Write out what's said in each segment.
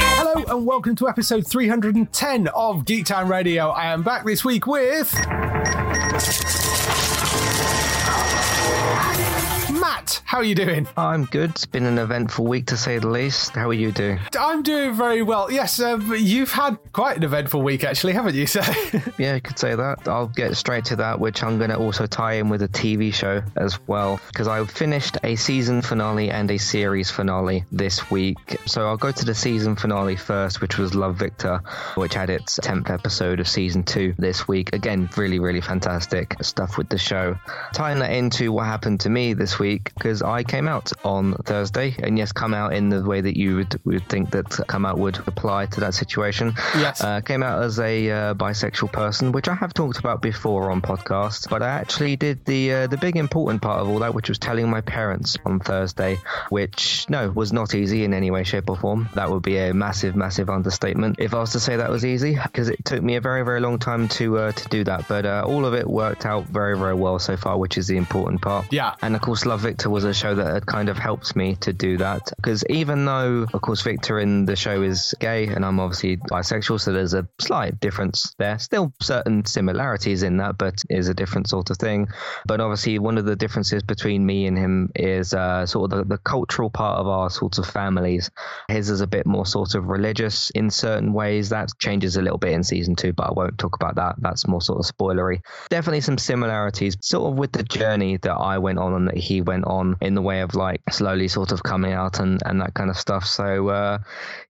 Hello and welcome to episode 310 of Geek Town Radio. I am back this week with Matt. How are you doing? I'm good. It's been an eventful week to say the least. How are you doing? I'm doing very well. Yes, you've had quite an eventful week actually, haven't you? So yeah, you could say that. I'll get straight to that, which I'm going to also tie in with a TV show as well, because I finished a season finale and a series finale this week. So I'll go to the season finale first, which was Love, Victor, which had its 10th episode of season 2 this week. Again, really, really fantastic stuff with the show. Tying that into what happened to me this week, because I came out on Thursday, and yes, come out in the way that you would think that come out would apply to that situation. Yes. Came out as a bisexual person, which I have talked about before on podcasts, but I actually did the big important part of all that, which was telling my parents on Thursday, which, no, was not easy in any way, shape or form. That would be a massive, massive understatement if I was to say that was easy, because it took me a very, very long time to do that, but all of it worked out very, very well so far, which is the important part. Yeah. And of course, Love, Victor was a show that had kind of helped me to do that, because even though of course Victor in the show is gay and I'm obviously bisexual, so there's a slight difference there, still certain similarities in that, but is a different sort of thing. But obviously one of the differences between me and him is sort of the cultural part of our sorts of families. His is a bit more sort of religious in certain ways. That changes a little bit in season 2, but I won't talk about that. That's more sort of spoilery. Definitely some similarities sort of with the journey that I went on and that he went on, in the way of like slowly sort of coming out and that kind of stuff. So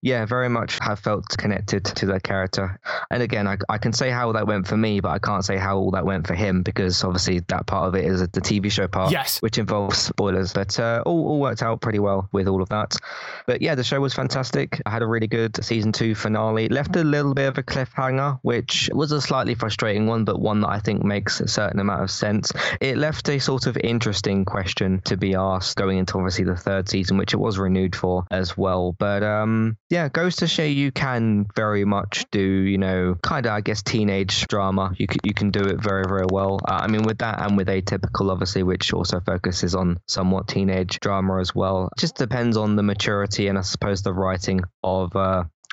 yeah, very much have felt connected to that character. And again, I can say how that went for me, but I can't say how all that went for him, because obviously that part of it is the TV show part, yes, which involves spoilers. But all worked out pretty well with all of that. But yeah, the show was fantastic. I had a really good season 2 finale. Left a little bit of a cliffhanger, which was a slightly frustrating one, but one that I think makes a certain amount of sense. It left a sort of interesting question to be asked going into obviously the 3rd season, which it was renewed for as well. But yeah, goes to show you can very much do, you know, kind of I guess teenage drama. You can do it very, very well. I mean, with that and with Atypical obviously, which also focuses on somewhat teenage drama as well. Just depends on the maturity and I suppose the writing of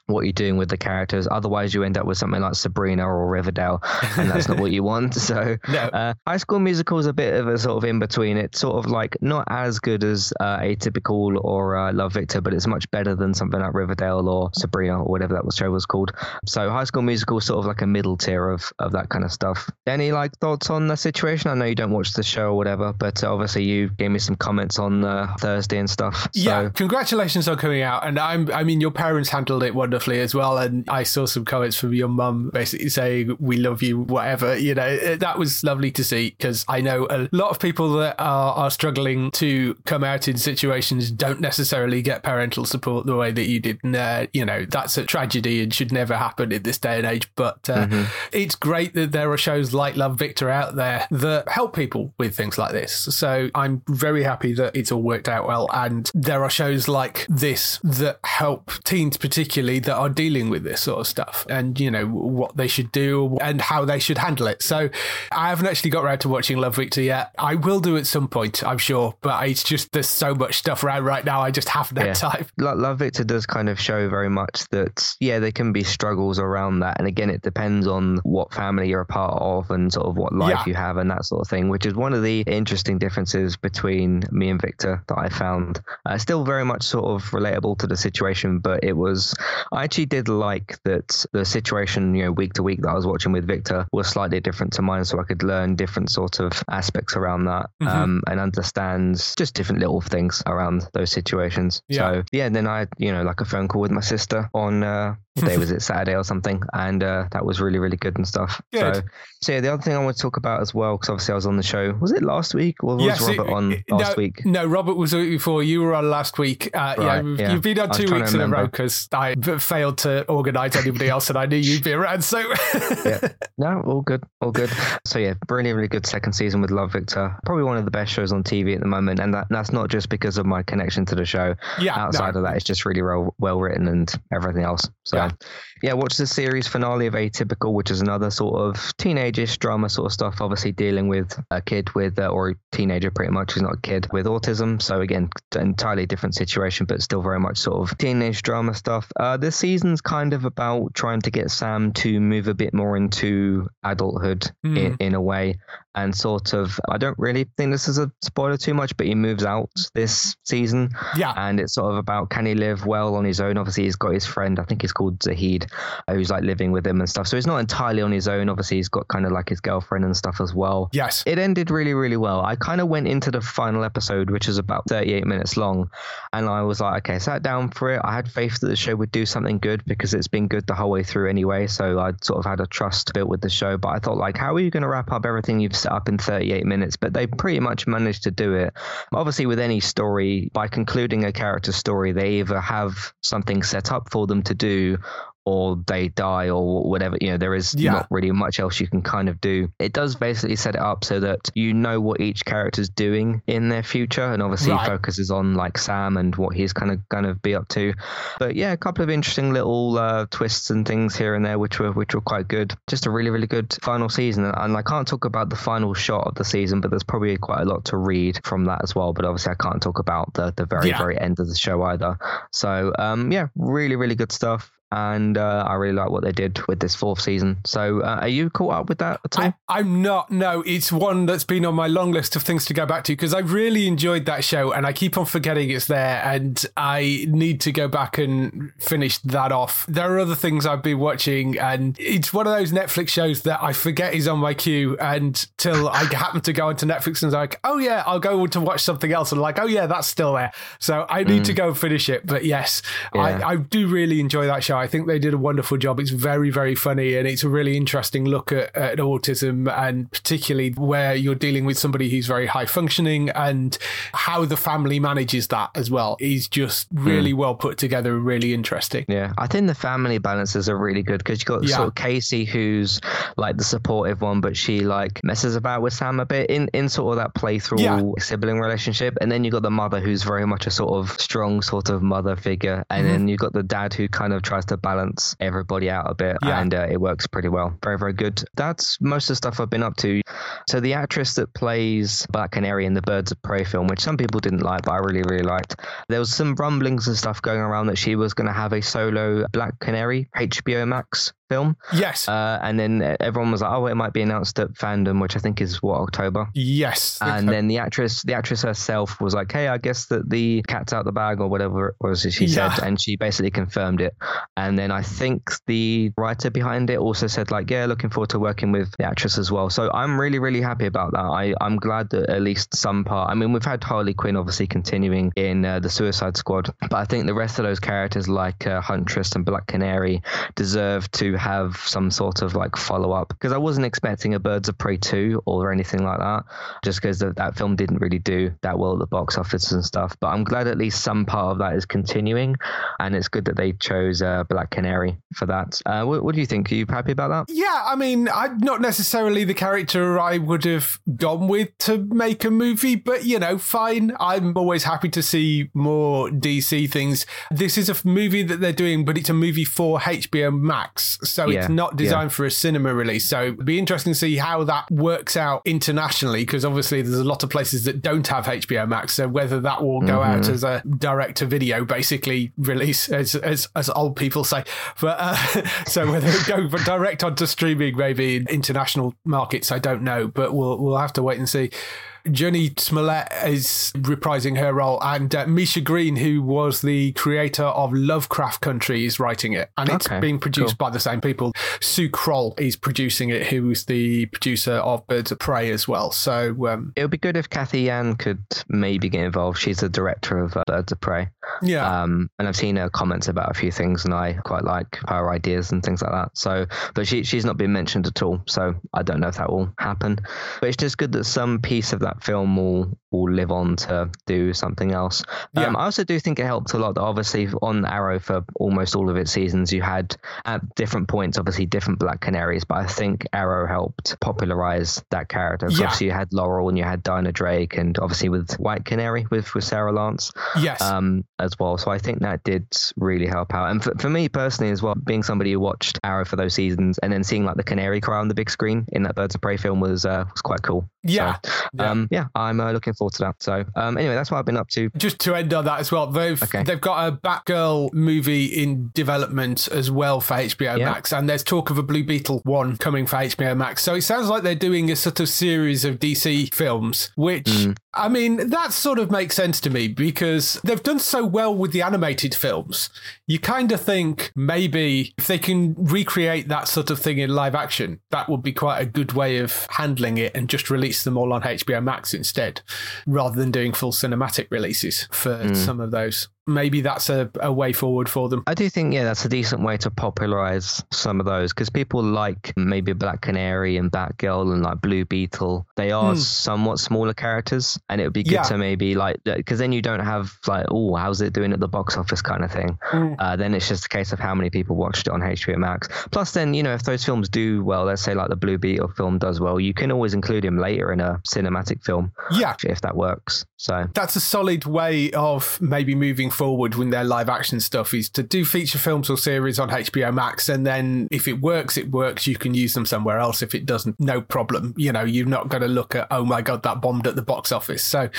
what you're doing with the characters. Otherwise you end up with something like Sabrina or Riverdale, and that's not what you want. So no. High School Musical is a bit of a sort of in between. It's sort of like not as good as Atypical or Love, Victor, but it's much better than something like Riverdale or Sabrina or whatever that show was called. So High School Musical is sort of like a middle tier of that kind of stuff. Any like thoughts on the situation? I know you don't watch the show or whatever, but obviously you gave me some comments on Thursday and stuff. So. Yeah, congratulations on coming out, and I mean your parents handled it wonderfully as well. And I saw some comments from your mum basically saying we love you, whatever, you know. That was lovely to see, because I know a lot of people that are struggling to come out in situations don't necessarily get parental support the way that you did, and you know, that's a tragedy and should never happen in this day and age. But it's great that there are shows like Love, Victor out there that help people with things like this, so I'm very happy that it's all worked out well. And there are shows like this that help teens particularly that are dealing with this sort of stuff, and, you know, what they should do and how they should handle it. So I haven't actually got around to watching Love, Victor yet. I will do at some point, I'm sure, but it's just there's so much stuff around right now, I just haven't had time. Love, Victor does kind of show very much that, yeah, there can be struggles around that, and again, it depends on what family you're a part of and sort of what life you have and that sort of thing, which is one of the interesting differences between me and Victor that I found. Still very much sort of relatable to the situation, but it was, I actually did like that the situation, you know, week to week that I was watching with Victor was slightly different to mine, so I could learn different sort of aspects around that, and understand just different little things around those situations. So and then I had, you know, like a phone call with my sister on what day was it, Saturday or something, and that was really, really good and stuff. Good. So yeah, the other thing I want to talk about as well, because obviously I was on the show, was it last week, or was Robert on last week? No, Robert was before, you were on last week. You've been on 2 weeks in a row because I failed to organise anybody else and I knew you'd be around, so... all good. So yeah, really, really good second season with Love, Victor. Probably one of the best shows on TV at the moment, and that's not just because of my connection to the show. Outside of that, it's just really well written and everything else. So yeah, watch the series finale of Atypical, which is another sort of teenage-ish drama sort of stuff, obviously dealing with a kid with, or a teenager pretty much, who's not a kid, with autism. So again, entirely different situation, but still very much sort of teenage drama stuff. This season's kind of about trying to get Sam to move a bit more into adulthood in a way. And sort of, I don't really think this is a spoiler too much, but he moves out this season. Yeah. And it's sort of about, can he live well on his own? Obviously, he's got his friend, I think he's called Zahid, who's like living with him and stuff. So he's not entirely on his own. Obviously, he's got kind of like his girlfriend and stuff as well. Yes. It ended really, really well. I kind of went into the final episode, which is about 38 minutes long. And I was like, okay, sat down for it. I had faith that the show would do something good because it's been good the whole way through anyway. So I sort of had a trust built with the show. But I thought, like, how are you going to wrap up everything you've up in 38 minutes? But they pretty much managed to do it. Obviously, with any story, by concluding a character's story, they either have something set up for them to do, or they die, or whatever, you know, there is not really much else you can kind of do. It does basically set it up so that you know what each character's doing in their future, and obviously it focuses on like Sam and what he's kind of be up to. But yeah, a couple of interesting little twists and things here and there, which were quite good. Just a really, really good final season, and I can't talk about the final shot of the season, but there's probably quite a lot to read from that as well. But obviously I can't talk about the very, very end of the show either. So yeah, really, really good stuff. And I really like what they did with this fourth season. So are you caught up with that at all? I'm not. No, it's one that's been on my long list of things to go back to because I really enjoyed that show and I keep on forgetting it's there and I need to go back and finish that off. There are other things I've been watching and it's one of those Netflix shows that I forget is on my queue until I happen to go onto Netflix and like, oh yeah, I'll go to watch something else. And like, oh yeah, that's still there. So I need to go and finish it. But yes, I do really enjoy that show. I think they did a wonderful job. It's very, very funny and it's a really interesting look at autism and particularly where you're dealing with somebody who's very high functioning and how the family manages that as well is just really well put together and really interesting. Yeah, I think the family balances are really good because you've got sort of Casey who's like the supportive one, but she like messes about with Sam a bit in sort of that playthrough sibling relationship. And then you've got the mother who's very much a sort of strong sort of mother figure. And then you've got the dad who kind of tries to balance everybody out a bit and it works pretty well. Very, very good. That's most of the stuff I've been up to. So the actress that plays Black Canary in the Birds of Prey film, which some people didn't like, but I really, really liked. There was some rumblings and stuff going around that she was going to have a solo Black Canary HBO Max film. Yes. And then everyone was like, oh, it might be announced at Fandom, which I think is October. Yes. And then the actress herself was like, hey, I guess that the cat's out the bag or whatever it was she said. And she basically confirmed it. And then I think the writer behind it also said like, yeah, looking forward to working with the actress as well. So I'm really, really happy about that. I'm glad that at least some part, I mean, we've had Harley Quinn obviously continuing in the Suicide Squad, but I think the rest of those characters like Huntress and Black Canary deserve to to have some sort of like follow-up, because I wasn't expecting a Birds of Prey 2 or anything like that, just because that film didn't really do that well at the box office and stuff. But I'm glad at least some part of that is continuing, and it's good that they chose Black Canary for that. What do you think? Are you happy about that? Yeah, I mean, I'm not necessarily the character I would have gone with to make a movie, but you know, fine. I'm always happy to see more DC things. This is a movie that they're doing, but it's a movie for HBO Max, so it's not designed for a cinema release. So it'd be interesting to see how that works out internationally, because obviously there's a lot of places that don't have HBO Max, so whether that will go out as a direct-to-video, basically, release, as old people say. But so whether it go direct onto streaming, maybe in international markets, I don't know, but we'll have to wait and see. Journey Smollett is reprising her role, and Misha Green, who was the creator of Lovecraft Country, is writing it, and it's being produced by the same people. Sue Kroll is producing it, who is the producer of Birds of Prey as well. So it would be good if Cathy Yan could maybe get involved. She's the director of Birds of Prey. Yeah. And I've seen her comments about a few things, and I quite like her ideas and things like that. So, but she's not been mentioned at all, so I don't know if that will happen. But it's just good that some piece of that film will live on to do something else. I also do think it helped a lot. Obviously, on Arrow for almost all of its seasons, you had at different points, obviously, different Black Canaries, but I think Arrow helped popularize that character. Yeah. Obviously, you had Laurel and you had Dinah Drake, and obviously with White Canary, with Sarah Lance as well. So I think that did really help out. And for me personally as well, being somebody who watched Arrow for those seasons and then seeing like the canary cry on the big screen in that Birds of Prey film was quite cool. Yeah. So, I'm looking forward to that. So anyway, that's what I've been up to. Just to end on that as well, they've got a Batgirl movie in development as well for HBO Max, and there's talk of a Blue Beetle one coming for HBO Max. So it sounds like they're doing a sort of series of DC films, which I mean, that sort of makes sense to me because they've done so well with the animated films. You kind of think maybe if they can recreate that sort of thing in live action, that would be quite a good way of handling it, and just release them all on HBO Max instead, rather than doing full cinematic releases for some of those. Maybe that's a way forward for them. I do think, that's a decent way to popularize some of those, because people like maybe Black Canary and Batgirl and like Blue Beetle. They are somewhat smaller characters, and it would be good to maybe like, because then you don't have like, how's it doing at the box office kind of thing. Then it's just a case of how many people watched it on HBO Max. Plus then, you know, if those films do well, let's say like the Blue Beetle film does well, you can always include him later in a cinematic film. Yeah. If that works. So that's a solid way of maybe moving forward when their live action stuff is to do feature films or series on HBO Max, and then if it works, it works. You can use them somewhere else. If it doesn't, no problem. You know, you're not going to look at, oh my God, that bombed at the box office. So,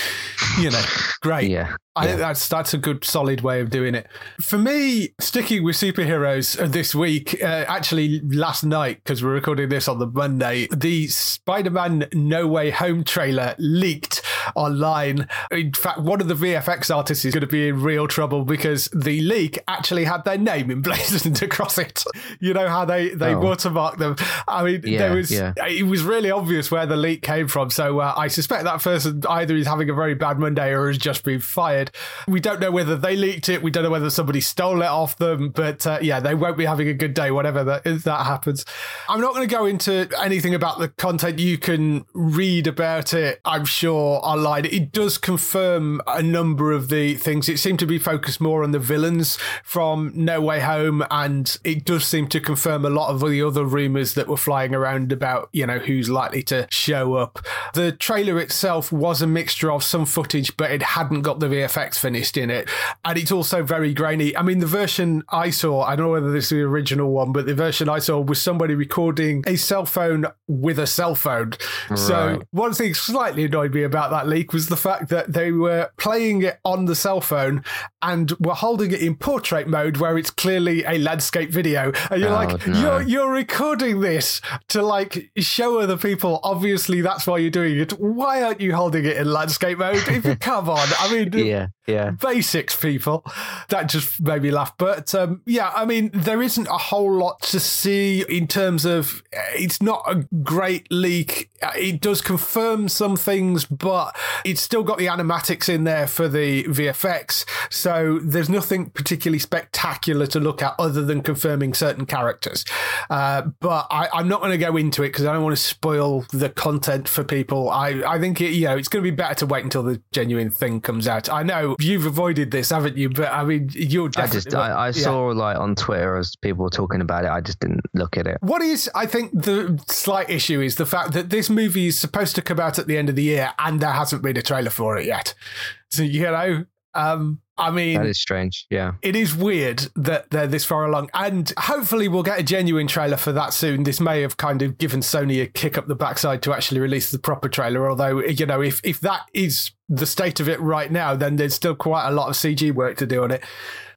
you know, great. I think that's a good solid way of doing it. For me, sticking with superheroes this week, actually last night, because we're recording this on the Monday, the Spider-Man No Way Home trailer leaked online. In fact, one of the VFX artists is going to be in real trouble because the leak actually had their name emblazoned across it. You know how they watermarked them. I mean, it was really obvious where the leak came from. So I suspect that person either is having a very bad Monday or has just been fired. We don't know whether they leaked it. We don't know whether somebody stole it off them. But they won't be having a good day, whatever that happens. I'm not going to go into anything about the content. You can read about it, I'm sure, online. It does confirm a number of the things. It seemed to be focused more on the villains from No Way Home, and it does seem to confirm a lot of the other rumours that were flying around about, you know, who's likely to show up. The trailer itself was a mixture of some footage, but it hadn't got the VFX finished in it, and it's also very grainy. I mean, the version I saw, I don't know whether this is the original one, but the version I saw was somebody recording a cell phone with a cell phone. Right. So one thing slightly annoyed me about that leak was the fact that they were playing it on the cell phone and were holding it in portrait mode, where it's clearly a landscape video, and you're you're recording this to like show other people, obviously that's why you're doing it. Why aren't you holding it in landscape mode? If you come on, I mean, basics, people. That just made me laugh. But I mean, there isn't a whole lot to see in terms of, it's not a great leak. It does confirm some things, but It's still got the animatics in there for the VFX, so there's nothing particularly spectacular to look at other than confirming certain characters. But I'm not going to go into it because I don't want to spoil the content for people. I think it, it's going to be better to wait until the genuine thing comes out. I know you've avoided this, haven't you? But I mean, you're definitely... I saw like on Twitter as people were talking about it. I just didn't look at it. What is, I think, the slight issue is the fact that this movie is supposed to come out at the end of the year and there hasn't been a trailer for it yet. So, I mean, that is strange. Yeah, it is weird that they're this far along, and hopefully we'll get a genuine trailer for that soon. This may have kind of given Sony a kick up the backside to actually release the proper trailer. Although, if that is the state of it right now, then there's still quite a lot of CG work to do on it.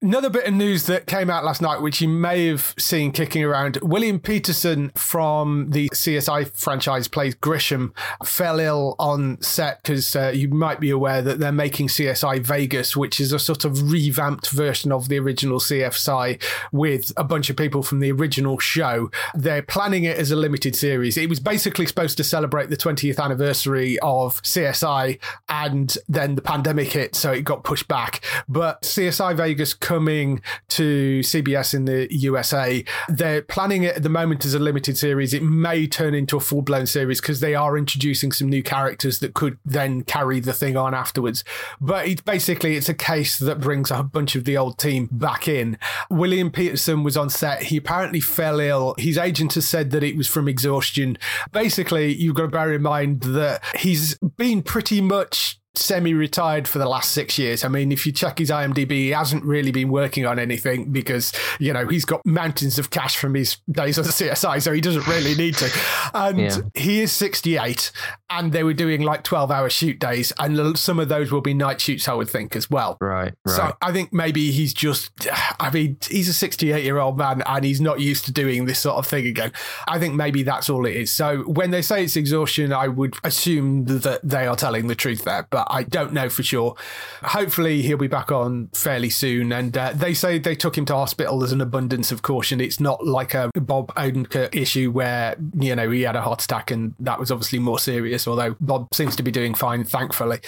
Another bit of news that came out last night, which you may have seen kicking around, William Peterson from the CSI franchise, plays Grisham, fell ill on set because you might be aware that they're making CSI Vegas, which is a sort of revamped version of the original CSI with a bunch of people from the original show. They're planning it as a limited series. It was basically supposed to celebrate the 20th anniversary of CSI, and then the pandemic hit, so it got pushed back. But CSI Vegas coming to CBS in the USA. They're planning it at the moment as a limited series. It may turn into a full-blown series because they are introducing some new characters that could then carry the thing on afterwards. But it's a case that brings a bunch of the old team back in. William Peterson was on set. He apparently fell ill. His agent has said that it was from exhaustion. Basically, you've got to bear in mind that he's been pretty much semi-retired for the last 6 years. I mean, if you check his IMDb, he hasn't really been working on anything because, he's got mountains of cash from his days on the CSI, so he doesn't really need to. And he is 68, and they were doing like 12-hour shoot days, and some of those will be night shoots, I would think, as well. Right. So I think maybe he's just, he's a 68-year-old man, and he's not used to doing this sort of thing again. I think maybe that's all it is. So when they say it's exhaustion, I would assume that they are telling the truth there, but I don't know for sure. Hopefully he'll be back on fairly soon. And they say they took him to hospital as an abundance of caution. It's not like a Bob Odenkirk issue where, he had a heart attack and that was obviously more serious, although Bob seems to be doing fine, thankfully.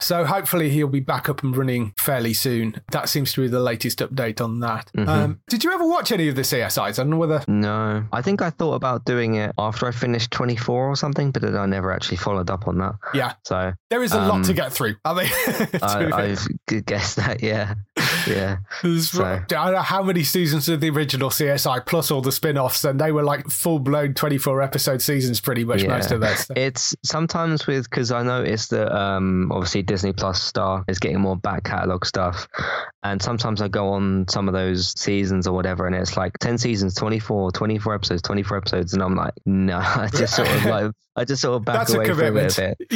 So hopefully he'll be back up and running fairly soon. That seems to be the latest update on that. Mm-hmm. Did you ever watch any of the CSIs? I don't know whether... No. I think I thought about doing it after I finished 24 or something, but I never actually followed up on that. Yeah. So there is a lot to get through. I mean, I guess that, yeah. So. I don't know how many seasons of the original CSI plus all the spin-offs, and they were like full-blown 24-episode seasons pretty much, most of those. It's sometimes with, because I noticed that obviously Disney Plus Star is getting more back catalogue stuff, and sometimes I go on some of those seasons or whatever, and it's like 10 seasons, 24 episodes, and I'm like, no, I just sort of back away from it a bit.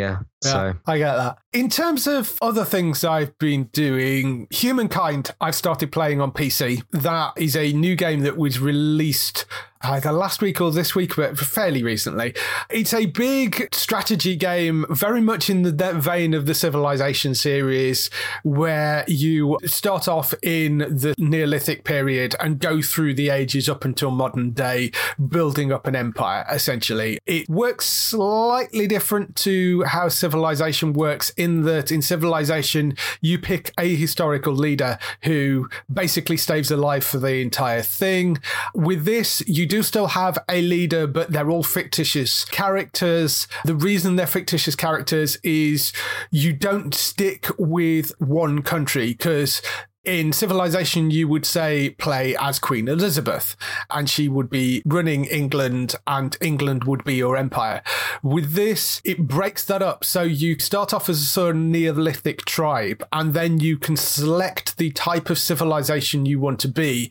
Yeah. So I get that. In terms of other things I've been doing, Humankind, I've started playing on PC. That is a new game that was released either last week or this week, but fairly recently. It's a big strategy game, very much in the vein of the Civilization series, where you start off in the Neolithic period and go through the ages up until modern day, building up an empire, essentially. It works slightly different to how Civilization works, in that in Civilization, you pick a historical leader who basically stays alive for the entire thing. With this, you do still have a leader, but they're all fictitious characters. The reason they're fictitious characters is you don't stick with one country, because in Civilization, you would say play as Queen Elizabeth, and she would be running England, and England would be your empire. With this, it breaks that up. So you start off as a sort of Neolithic tribe, and then you can select the type of civilization you want to be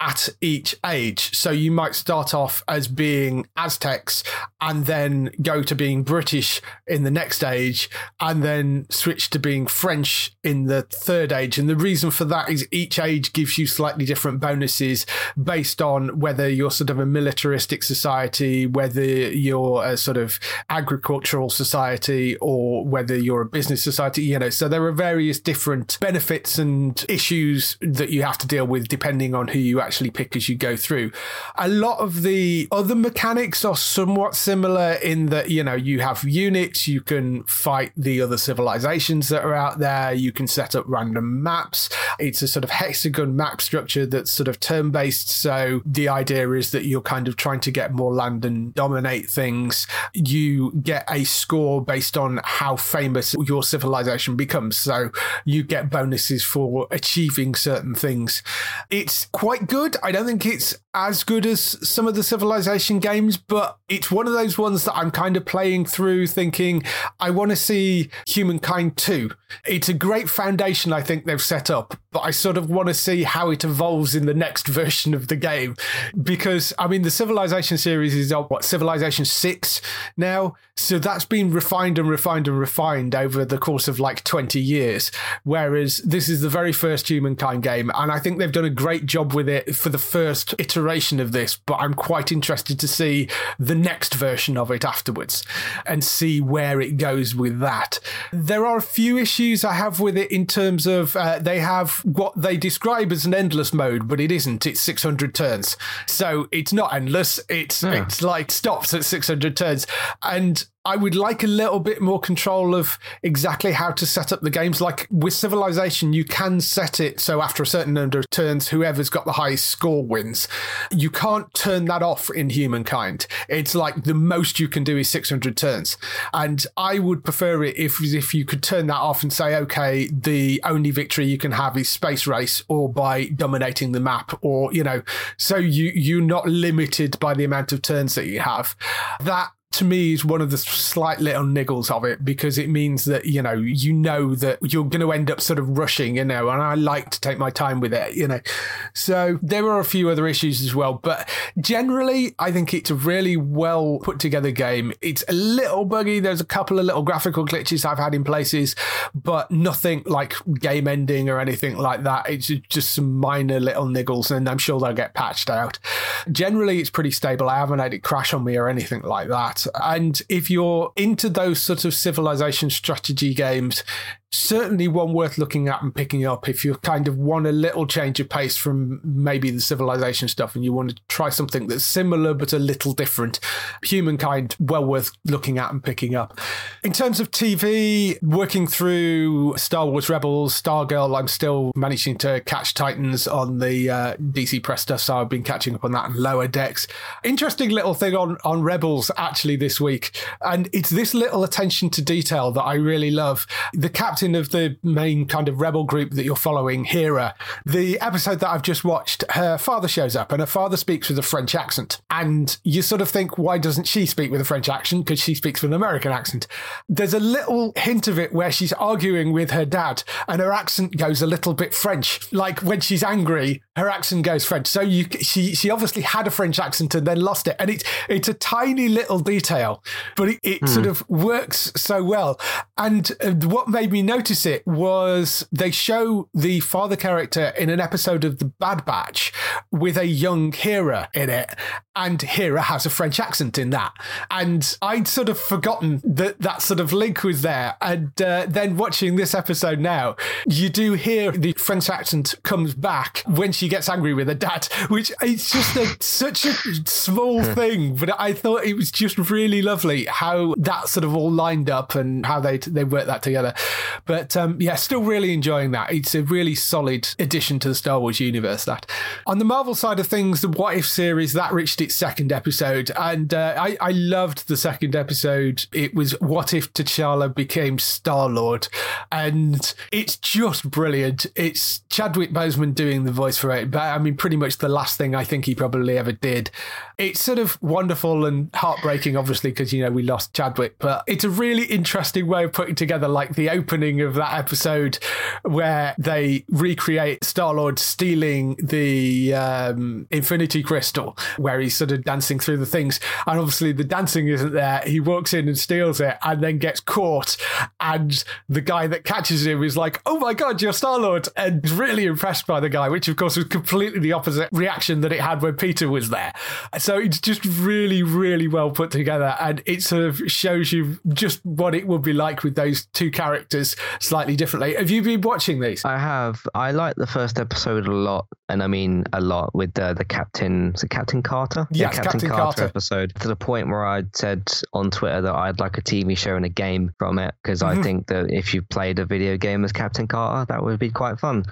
at each age. So you might start off as being Aztecs and then go to being British in the next age, and then switch to being French in the third age. And the reason for that is each age gives you slightly different bonuses based on whether you're sort of a militaristic society, whether you're a sort of agricultural society, or whether you're a business society, So there are various different benefits and issues that you have to deal with depending on who you actually actually pick as you go through. A lot of the other mechanics are somewhat similar in that, you know, you have units, you can fight the other civilizations that are out there, you can set up random maps. It's a sort of hexagon map structure that's sort of turn-based, so the idea is that you're kind of trying to get more land and dominate things. You get a score based on how famous your civilization becomes, so you get bonuses for achieving certain things. It's quite good. I don't think it's as good as some of the Civilization games, but it's one of those ones that I'm kind of playing through thinking, I want to see Humankind 2. It's a great foundation I think they've set up, but I sort of want to see how it evolves in the next version of the game. Because, I mean, the Civilization series is on, what, Civilization 6 now? So that's been refined and refined and refined over the course of like 20 years. Whereas this is the very first Humankind game, and I think they've done a great job with it for the first iteration of this, but I'm quite interested to see the next version of it afterwards and see where it goes with that. There are a few issues I have with it in terms of they have what they describe as an endless mode, but it isn't. It's 600 turns. So it's not endless. It's like stops at 600 turns. And I would like a little bit more control of exactly how to set up the games. Like with Civilization, you can set it so after a certain number of turns, whoever's got the highest score wins. You can't turn that off in Humankind. It's like the most you can do is 600 turns. And I would prefer it if you could turn that off and say, okay, the only victory you can have is space race or by dominating the map, or, you know, so you're not limited by the amount of turns that you have. That, to me, is one of the slight little niggles of it, because it means that, you know that you're going to end up sort of rushing, and I like to take my time with it, So there are a few other issues as well, but generally, I think it's a really well put together game. It's a little buggy. There's a couple of little graphical glitches I've had in places, but nothing like game ending or anything like that. It's just some minor little niggles, and I'm sure they'll get patched out. Generally, it's pretty stable. I haven't had it crash on me or anything like that. And if you're into those sort of civilization strategy games, certainly one worth looking at and picking up if you kind of want a little change of pace from maybe the civilization stuff and you want to try something that's similar but a little different. Humankind, well worth looking at and picking up. In terms of TV, working through Star Wars Rebels, Stargirl, I'm still managing to catch Titans on the DC Press stuff, so I've been catching up on that and Lower Decks. Interesting little thing on Rebels actually this week, and it's this little attention to detail that I really love. The captain of the main kind of rebel group that you're following, Hera, the episode that I've just watched, her father shows up and her father speaks with a French accent. And you sort of think, why doesn't she speak with a French accent? Because she speaks with an American accent. There's a little hint of it where she's arguing with her dad and her accent goes a little bit French. Like when she's angry, her accent goes French. So she obviously had a French accent and then lost it. And it's a tiny little detail, but it sort of works so well. And what made me notice it was they show the father character in an episode of The Bad Batch with a young Hera in it, and Hera has a French accent in that, and I'd sort of forgotten that sort of link was there, and then watching this episode now, you do hear the French accent comes back when she gets angry with her dad, which it's just such a small thing, but I thought it was just really lovely how that sort of all lined up and how they worked that together. But still really enjoying that. It's a really solid addition to the Star Wars universe, that. On the Marvel side of things, the What If series, that reached its second episode. And I loved the second episode. It was What If T'Challa became Star-Lord? And it's just brilliant. It's Chadwick Boseman doing the voice for it. But I mean, pretty much the last thing I think he probably ever did. It's sort of wonderful and heartbreaking, obviously, because, we lost Chadwick. But it's a really interesting way of putting together, like, the opening of that episode where they recreate Star-Lord stealing the Infinity Crystal, where he's sort of dancing through the things, and obviously the dancing isn't there. He walks in and steals it and then gets caught, and the guy that catches him is like, oh my god, you're Star-Lord, and really impressed by the guy, which of course was completely the opposite reaction that it had when Peter was there. So it's just really, really well put together, and it sort of shows you just what it would be like with those two characters slightly differently. Have you been watching these? I have. I like the first episode a lot. And I mean, a lot. lot with the Captain, is it Captain Carter? Yes, yeah, Captain Carter episode, to the point where I said on Twitter that I'd like a TV show and a game from it, because I think that if you played a video game as Captain Carter, that would be quite fun.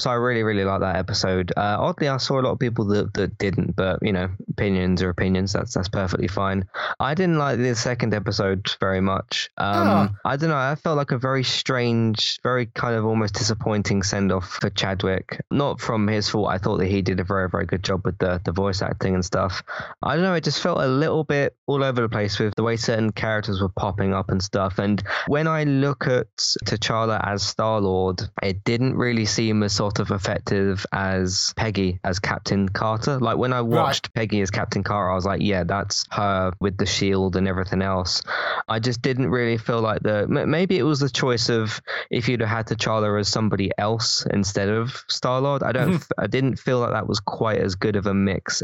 So I really, really like that episode. Oddly, I saw a lot of people that didn't, but you know, opinions are opinions. That's perfectly fine. I didn't like the second episode very much. I don't know. I felt like a very strange, very kind of almost disappointing send off for Chadwick. Not from his fault. I thought that he did a very, very good job with the voice acting and stuff. I don't know. It just felt a little bit all over the place with the way certain characters were popping up and stuff. And when I look at T'Challa as Star-Lord, it didn't really seem as sort of effective as Peggy as Captain Carter. Like when I watched Peggy as Captain Carter, I was like, yeah, that's her with the shield and everything else. I just didn't really feel like maybe it was the choice of if you'd have had T'Challa as somebody else instead of Star-Lord. I didn't feel like that was quite as good of a mix,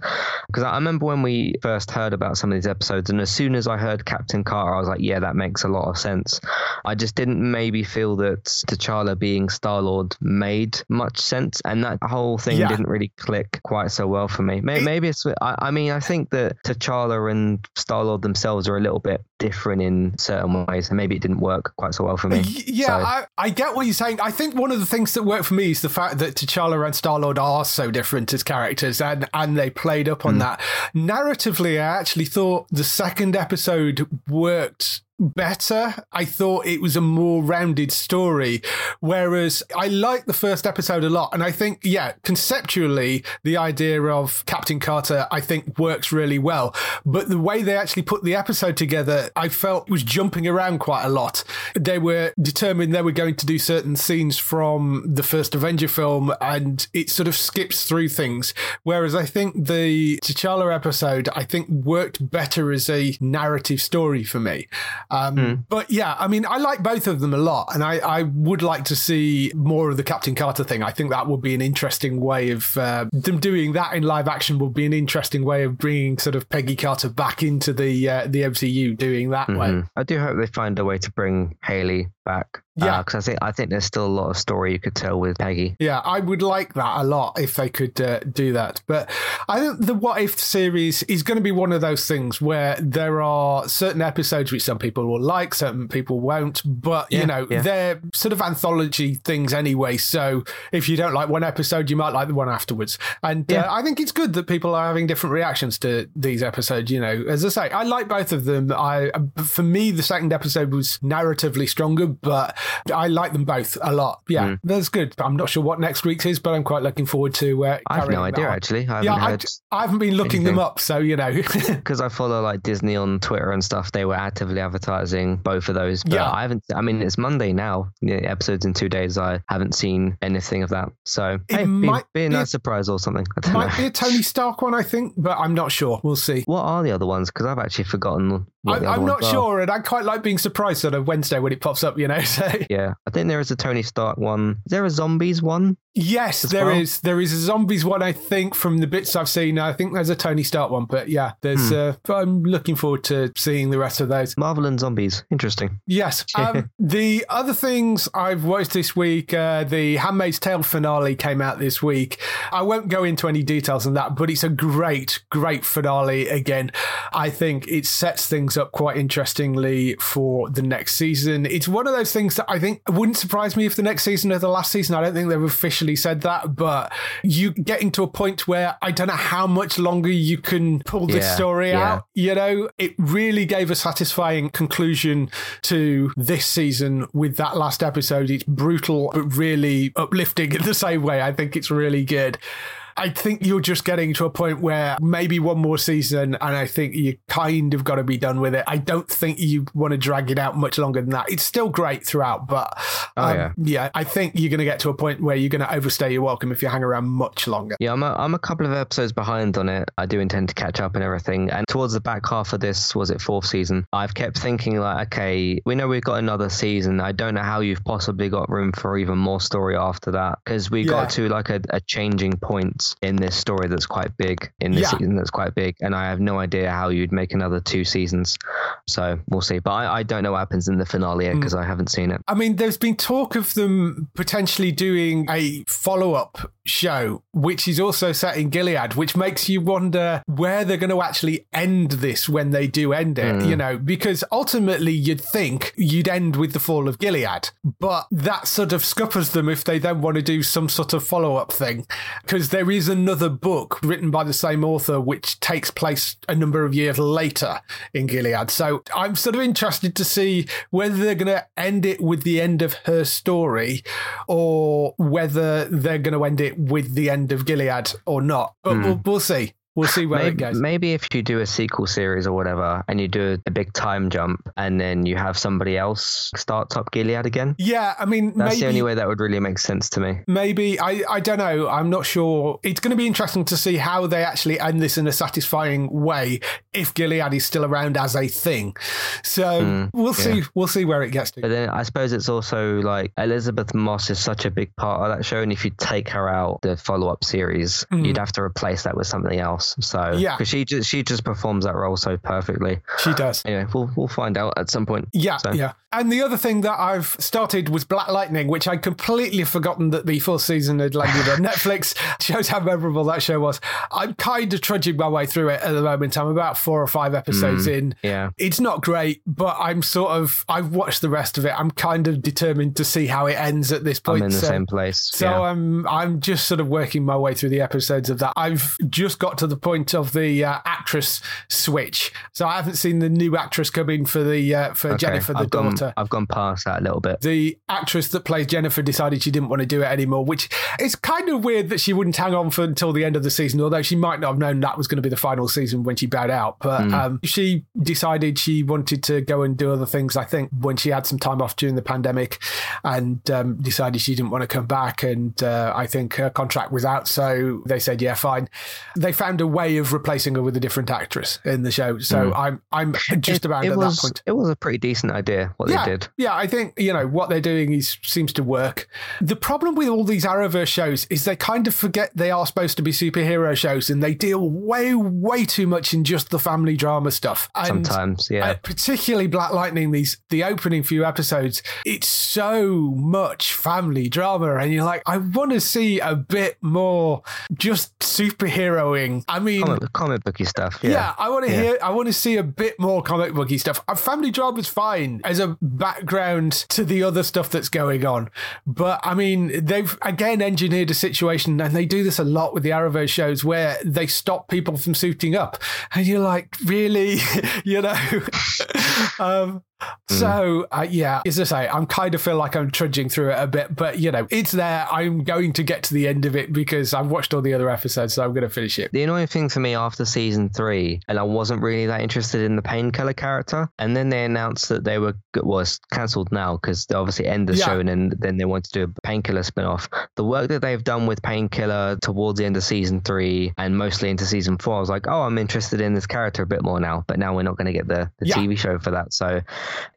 because I remember when we first heard about some of these episodes, and as soon as I heard Captain Carter, I was like, yeah, that makes a lot of sense. I just didn't maybe feel that T'Challa being Star-Lord made much sense, and that whole thing didn't really click quite so well for me. Maybe it's, I mean, I think that T'Challa and Star-Lord themselves are a little bit different in certain ways, and maybe it didn't work quite so well for me. Yeah, so. I get what you're saying. I think one of the things that worked for me is the fact that T'Challa and Star-Lord are so different as characters, and they played up on that. Narratively, I actually thought the second episode worked better. I thought it was a more rounded story, whereas I liked the first episode a lot. And I think, yeah, conceptually, the idea of Captain Carter, I think, works really well. But the way they actually put the episode together, I felt was jumping around quite a lot. They were determined they were going to do certain scenes from the first Avenger film, and it sort of skips through things. Whereas I think the T'Challa episode, I think, worked better as a narrative story for me. But yeah, I mean, I like both of them a lot, and I would like to see more of the Captain Carter thing. I think that would be an interesting way of them doing that in live action. Would be an interesting way of bringing sort of Peggy Carter back into the MCU, doing that way. I do hope they find a way to bring Hayley back. Yeah, because I think there's still a lot of story you could tell with Peggy. Yeah, I would like that a lot if they could do that. But I think the What If series is going to be one of those things where there are certain episodes which some people will like, certain people won't. But, they're sort of anthology things anyway. So if you don't like one episode, you might like the one afterwards. And I think it's good that people are having different reactions to these episodes. You know, as I say, I like both of them. For me, the second episode was narratively stronger, but I like them both a lot. Yeah, that's good. I'm not sure what next week's is, but I'm quite looking forward to I have no idea, actually. I haven't been looking them up, so, you know. Because I follow, like, Disney on Twitter and stuff. They were actively advertising both of those. But yeah. I mean, it's Monday now. The episode's in 2 days. I haven't seen anything of that. So, it might be a nice surprise or something. It might be a Tony Stark one, I think, but I'm not sure. We'll see. What are the other ones? Because I've actually forgotten. I'm not sure, and I quite like being surprised on a Wednesday when it pops up, you know. So. Yeah, I think there is a Tony Stark one. Is there a zombies one? Yes, there is. There is a zombies one, I think, from the bits I've seen. I think there's a Tony Stark one, but yeah, there's. I'm looking forward to seeing the rest of those. Marvel and zombies, interesting. Yes. The other things I've watched this week, the Handmaid's Tale finale came out this week. I won't go into any details on that, but it's a great, great finale again. I think it sets things up quite interestingly for the next season. It's one of those things that I think wouldn't surprise me if the next season or the last season. I don't think they're official. Said that, but you getting to a point where I don't know how much longer you can pull this story out. You know, it really gave a satisfying conclusion to this season with that last episode. It's brutal, but really uplifting in the same way. I think it's really good. I think you're just getting to a point where maybe one more season, and I think you kind of got to be done with it. I don't think you want to drag it out much longer than that. It's still great throughout, but I think you're going to get to a point where you're going to overstay your welcome if you hang around much longer. Yeah, I'm a couple of episodes behind on it. I do intend to catch up and everything. And towards the back half of this, was it fourth season? I've kept thinking like, okay, we know we've got another season. I don't know how you've possibly got room for even more story after that, because we got to like a changing point roles in this story that's quite big, in this season that's quite big, and I have no idea how you'd make another two seasons. So we'll see. But I don't know what happens in the finale because I haven't seen it. I mean, there's been talk of them potentially doing a follow-up show, which is also set in Gilead, which makes you wonder where they're going to actually end this when they do end it, you know, because ultimately you'd think you'd end with the fall of Gilead, but that sort of scuppers them if they then want to do some sort of follow-up thing, because there is another book written by the same author which takes place a number of years later in Gilead. So I'm sort of interested to see whether they're going to end it with the end of her story or whether they're going to end it with the end of Gilead or not. But we'll see. We'll see where it goes. Maybe if you do a sequel series or whatever and you do a big time jump and then you have somebody else start Top Gilead again. Yeah, I mean, that's maybe the only way that would really make sense to me. Maybe. I don't know. I'm not sure. It's going to be interesting to see how they actually end this in a satisfying way if Gilead is still around as a thing. So we'll see. We'll see where it gets to. But then I suppose it's also like Elizabeth Moss is such a big part of that show. And if you take her out, the follow-up series, you'd have to replace that with something else. So because she just performs that role so perfectly. She does. Anyway, we'll find out at some point. Yeah. And the other thing that I've started was Black Lightning, which I'd completely forgotten that the fourth season had landed on Netflix. Shows how memorable that show was. I'm kind of trudging my way through it at the moment. I'm about 4 or 5 episodes in. Yeah. It's not great, but I've watched the rest of it. I'm kind of determined to see how it ends at this point. I'm in the same place. So I'm just sort of working my way through the episodes of that. I've just got to the point of the actress switch. So I haven't seen the new actress come in for Jennifer, the daughter. I've gone past that a little bit. The actress that plays Jennifer decided she didn't want to do it anymore, which is kind of weird that she wouldn't hang on for until the end of the season, although she might not have known that was going to be the final season when she bowed out. But she decided she wanted to go and do other things, I think, when she had some time off during the pandemic, and decided she didn't want to come back. And I think her contract was out. So they said, yeah, fine. They found a way of replacing her with a different actress in the show. So I'm just about that point. It was a pretty decent idea what they did. Yeah, I think, you know, what they're doing seems to work. The problem with all these Arrowverse shows is they kind of forget they are supposed to be superhero shows, and they deal way too much in just the family drama stuff. And sometimes, particularly Black Lightning, the opening few episodes, it's so much family drama, and you're like, I want to see a bit more just superheroing. I mean, comic booky stuff. Yeah, I want to hear. I want to see a bit more comic booky stuff. Family drama is fine as a background to the other stuff that's going on, but I mean, they've again engineered a situation, and they do this a lot with the Arrowverse shows, where they stop people from suiting up, and you're like, really, you know. So, as I say, I'm kind of feel like I'm trudging through it a bit, but, you know, it's there. I'm going to get to the end of it because I've watched all the other episodes, so I'm going to finish it. The annoying thing for me after season 3, and I wasn't really that interested in the Painkiller character, and then they announced that they were, it's cancelled now because they obviously end the show, and then they want to do a Painkiller spin-off. The work that they've done with Painkiller towards the end of season 3 and mostly into season 4, I was like, oh, I'm interested in this character a bit more now, but now we're not going to get the TV show for that, so...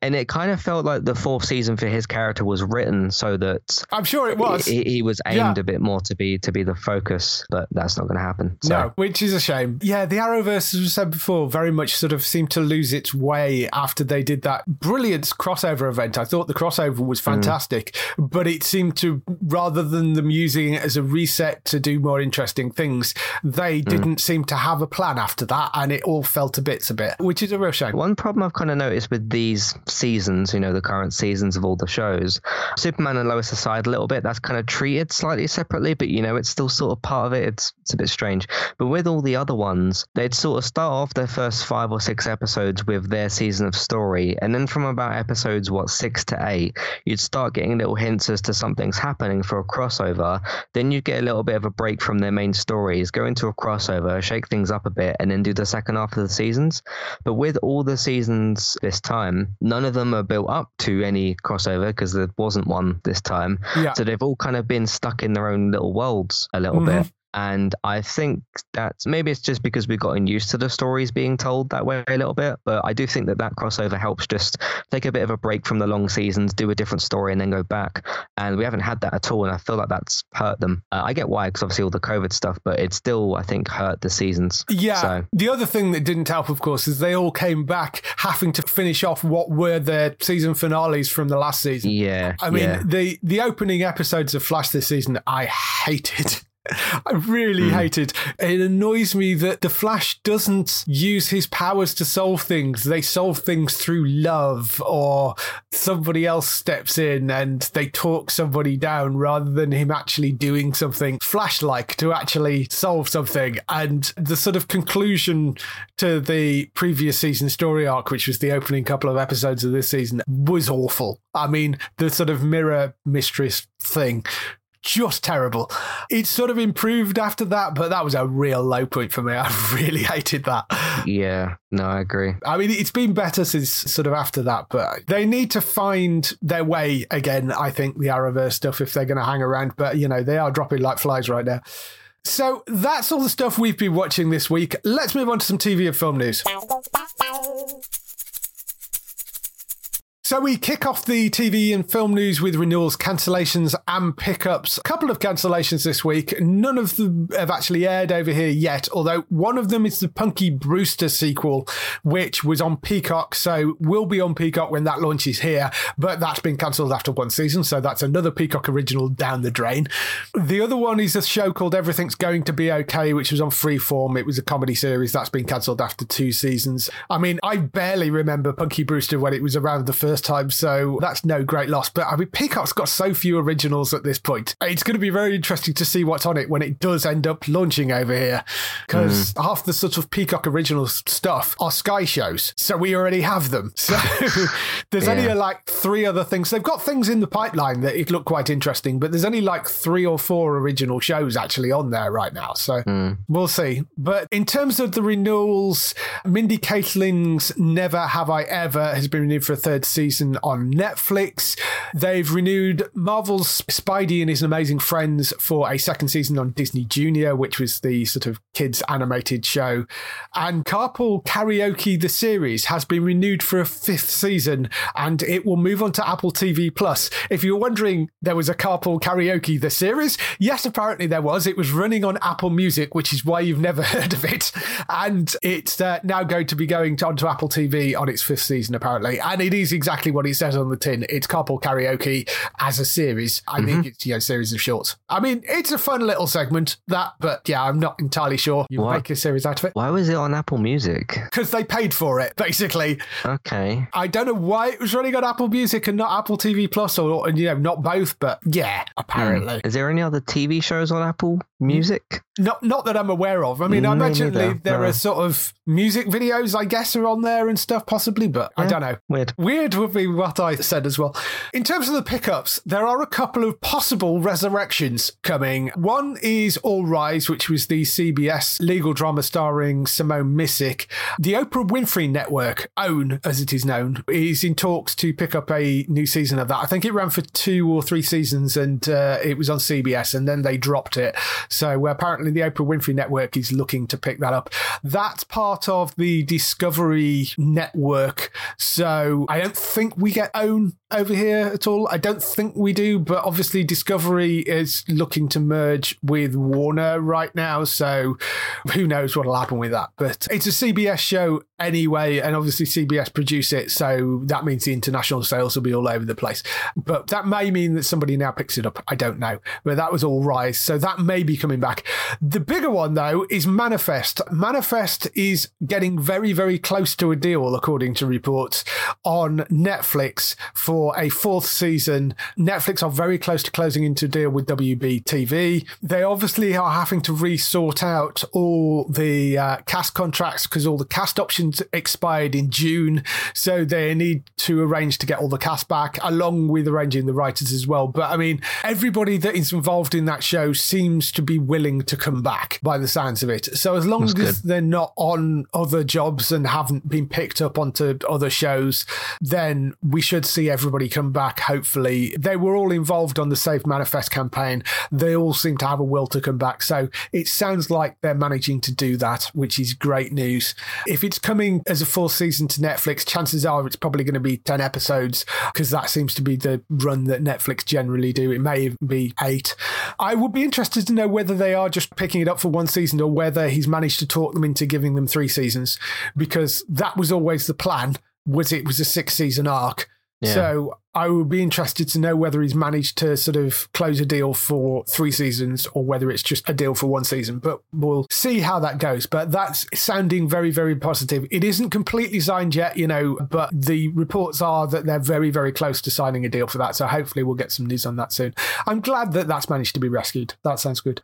And it kind of felt like the fourth season for his character was written so that I'm sure it was. He was aimed a bit more to be the focus, but that's not going to happen. So. No, which is a shame. Yeah, the Arrowverse, as we said before, very much sort of seemed to lose its way after they did that brilliant crossover event. I thought the crossover was fantastic, but it seemed to, rather than them using it as a reset to do more interesting things, they didn't seem to have a plan after that, and it all fell to bits a bit, which is a real shame. One problem I've kind of noticed with these seasons, you know, the current seasons of all the shows, Superman and Lois aside a little bit, that's kind of treated slightly separately, but you know, it's still sort of part of it. It's a bit strange. But with all the other ones, they'd sort of start off their first 5 or 6 episodes with their season of story, and then from about episodes 6 to 8, you'd start getting little hints as to something's happening for a crossover. Then you'd get a little bit of a break from their main stories, go into a crossover, shake things up a bit, and then do the second half of the seasons. But with all the seasons this time, none of them are built up to any crossover because there wasn't one this time. Yeah. So they've all kind of been stuck in their own little worlds a little bit. And I think that's maybe it's just because we've gotten used to the stories being told that way a little bit. But I do think that that crossover helps just take a bit of a break from the long seasons, do a different story and then go back. And we haven't had that at all. And I feel like that's hurt them. I get why, because obviously all the COVID stuff, but it still, I think, hurt the seasons. Yeah. So. The other thing that didn't help, of course, is they all came back having to finish off what were their season finales from the last season. Yeah. I mean, the opening episodes of Flash this season, I hated. I really hated. It annoys me that the Flash doesn't use his powers to solve things. They solve things through love, or somebody else steps in and they talk somebody down rather than him actually doing something Flash-like to actually solve something. And the sort of conclusion to the previous season story arc, which was the opening couple of episodes of this season, was awful. I mean, the sort of mirror mistress thing, just terrible. It sort of improved after that, but that was a real low point for me. I really hated that. Yeah, no, I agree. I mean, it's been better since sort of after that, but they need to find their way again, I think, the Arrowverse stuff, if they're going to hang around. But, you know, they are dropping like flies right now. So that's all the stuff we've been watching this week. Let's move on to some TV and film news. So we kick off the TV and film news with renewals, cancellations and pickups. A couple of cancellations this week. None of them have actually aired over here yet, although one of them is the Punky Brewster sequel, which was on Peacock, so will be on Peacock when that launches here. But that's been cancelled after one season, so that's another Peacock original down the drain. The other one is a show called Everything's Going to Be Okay, which was on Freeform. It was a comedy series that's been cancelled after two seasons. I mean, I barely remember Punky Brewster when it was around the first time, so that's no great loss. But I mean, Peacock's got so few originals at this point. It's going to be very interesting to see what's on it when it does end up launching over here, because half the sort of Peacock original stuff are Sky shows, so we already have them. So there's only like three other things. They've got things in the pipeline that it look quite interesting, but there's only like three or four original shows actually on there right now, so we'll see. But in terms of the renewals, Mindy Kaling's Never Have I Ever has been renewed for a third season on Netflix. They've renewed Marvel's Spidey and His Amazing Friends for a second season on Disney Junior, which was the sort of kids animated show. And Carpool Karaoke the series has been renewed for a fifth season, and it will move on to Apple TV Plus. If you're wondering, there was a Carpool Karaoke the series? Yes, apparently there was. It was running on Apple Music, which is why you've never heard of it. And it's now going to be going onto Apple TV on its fifth season, apparently. And it is exactly what it says on the tin. It's Carpool Karaoke as a series. I think it's, you know, series of shorts. I mean, it's a fun little segment, that, but yeah, I'm not entirely sure you make a series out of it. Why was it on Apple Music? Because they paid for it, basically. Okay. I don't know why it was running on Apple Music and not Apple TV Plus, or, you know, not both, but yeah, apparently. Is there any other TV shows on Apple Music? Not that I'm aware of. I mean, I imagine there are sort of music videos, I guess, are on there and stuff, possibly, but I don't know. Weird would be what I said as well. In terms of the pickups, there are a couple of possible resurrections coming. One is All Rise, which was the CBS legal drama starring Simone Missick. The Oprah Winfrey Network, OWN as it is known, is in talks to pick up a new season of that. I think it ran for 2 or 3 seasons, and it was on CBS, and then they dropped it. So apparently the Oprah Winfrey Network is looking to pick that up. That's part of the Discovery Network. So I don't think we get OWN over here at all. I don't think we do, but obviously Discovery is looking to merge with Warner right now, so who knows what'll happen with that. But it's a CBS show anyway, and obviously CBS produce it, so that means the international sales will be all over the place. But that may mean that somebody now picks it up. I don't know. But that was All Rise, so that may be coming back. The bigger one, though, is Manifest. Manifest is getting very, very close to a deal, according to reports, on Netflix for a fourth season. Netflix are very close to closing into a deal with WB TV. They obviously are having to re-sort out all the cast contracts, because all the cast options expired in June, so they need to arrange to get all the cast back, along with arranging the writers as well. But I mean, everybody that is involved in that show seems to be willing to come back by the signs of it. So as long as they're not on other jobs and haven't been picked up onto other shows, then we should see everybody come back, hopefully. They were all involved on the Save Manifest campaign. They all seem to have a will to come back. So it sounds like they're managing to do that, which is great news. If it's coming as a full season to Netflix, chances are it's probably going to be 10 episodes because that seems to be the run that Netflix generally do. It may be 8. I would be interested to know whether they are just picking it up for one season or whether he's managed to talk them into giving them 3 seasons, because that was always the plan, was it was a 6-season arc. Yeah. So I would be interested to know whether he's managed to sort of close a deal for 3 seasons or whether it's just a deal for one season, but we'll see how that goes. But that's sounding very, very positive. It isn't completely signed yet, you know, but the reports are that they're very, very close to signing a deal for that. So hopefully we'll get some news on that soon. I'm glad that that's managed to be rescued. That sounds good.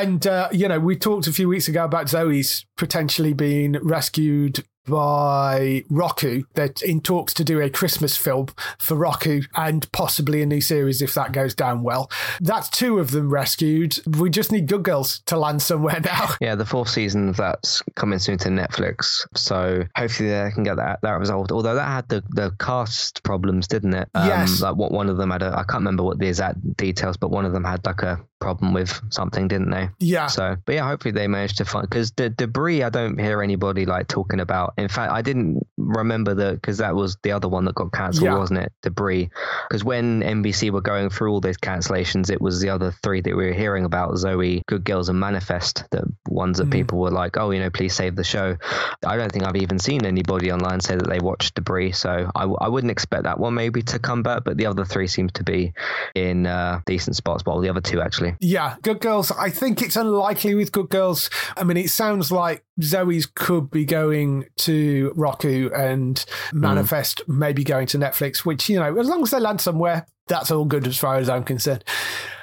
And, you know, we talked a few weeks ago about Zoe's potentially being rescued by Roku. They're in talks to do a Christmas film for Roku and possibly a new series if that goes down well. That's 2 of them rescued. We just need Good Girls to land somewhere now. Yeah, the 4th season that's coming soon to Netflix. So hopefully they can get that resolved. Although that had the cast problems, didn't it? Yes. Like what one of them had, I can't remember what the exact details, but one of them had like a problem with something, didn't they? Yeah. So, but yeah, hopefully they managed to find, because the Debris, I don't hear anybody like talking about. In fact, I didn't remember that, because that was the other one that got cancelled, wasn't it? Debris. Because when NBC were going through all these cancellations, it was the other 3 that we were hearing about, Zoe, Good Girls and Manifest, the ones that people were like, oh, you know, please save the show. I don't think I've even seen anybody online say that they watched Debris. So I wouldn't expect that one maybe to come back, but the other 3 seem to be in decent spots. Well, the other 2 actually. Yeah, Good Girls. I think it's unlikely with Good Girls. I mean, it sounds like Zoe's could be going to Roku and Manifest maybe going to Netflix, which, you know, as long as they land somewhere, that's all good as far as I'm concerned.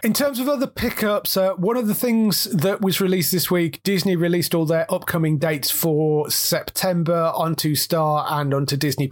In terms of other pickups, one of the things that was released this week, Disney released all their upcoming dates for September onto Star and onto Disney+.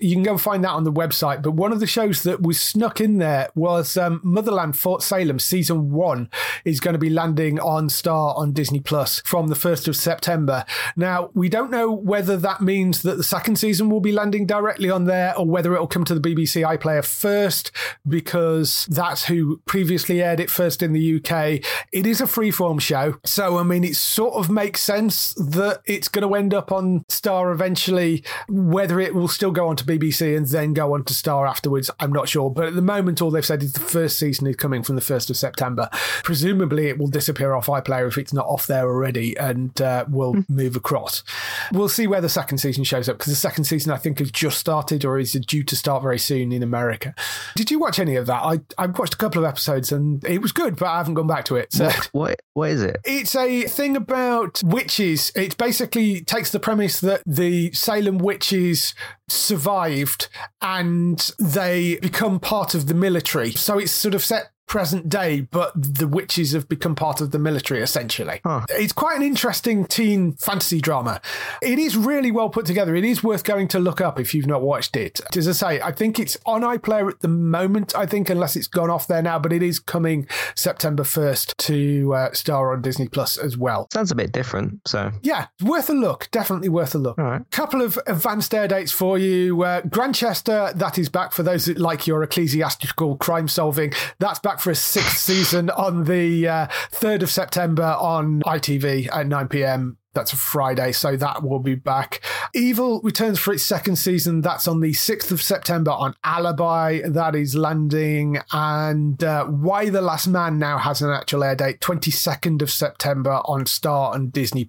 You can go and find that on the website, but one of the shows that was snuck in there was Motherland Fort Salem Season 1 is going to be landing on Star on Disney+ from the 1st of September. Now, we don't know whether that means that the 2nd season will be landing directly on there or whether it will come to the BBC iPlayer first, because that's who previously aired it first in the UK. It is a freeform show. So, I mean, it sort of makes sense that it's going to end up on Star eventually. Whether it will still go on to BBC and then go on to Star afterwards, I'm not sure. But at the moment, all they've said is the 1st season is coming from the 1st of September. Presumably, it will disappear off iPlayer if it's not off there already and will move across. We'll see where the 2nd season shows up, because the 2nd season, I think, has just started or is due to start very soon in America. Did you watch any of that? I watched a couple of episodes and it was good, but I haven't gone back to it. So. What is it? It's a thing about witches. It basically takes the premise that the Salem witches survived and they become part of the military. So it's sort of set present day, but the witches have become part of the military, essentially. Huh. It's quite an interesting teen fantasy drama. It is really well put together. It is worth going to look up if you've not watched it. As I say, I think it's on iPlayer at the moment, I think, unless it's gone off there now, but it is coming September 1st to Star on Disney Plus as well. Sounds a bit different, so... Yeah, worth a look. Definitely worth a look. All right. Couple of advanced air dates for you. Grantchester, that is back for those that like your ecclesiastical crime solving. That's back for a 6th season on the 3rd of September on ITV at 9 p.m. That's a Friday, so that will be back. Evil returns for its 2nd season. That's on the 6th of September on Alibi. That is landing. And Why the Last Man now has an actual air date, 22nd of September on Star and Disney+,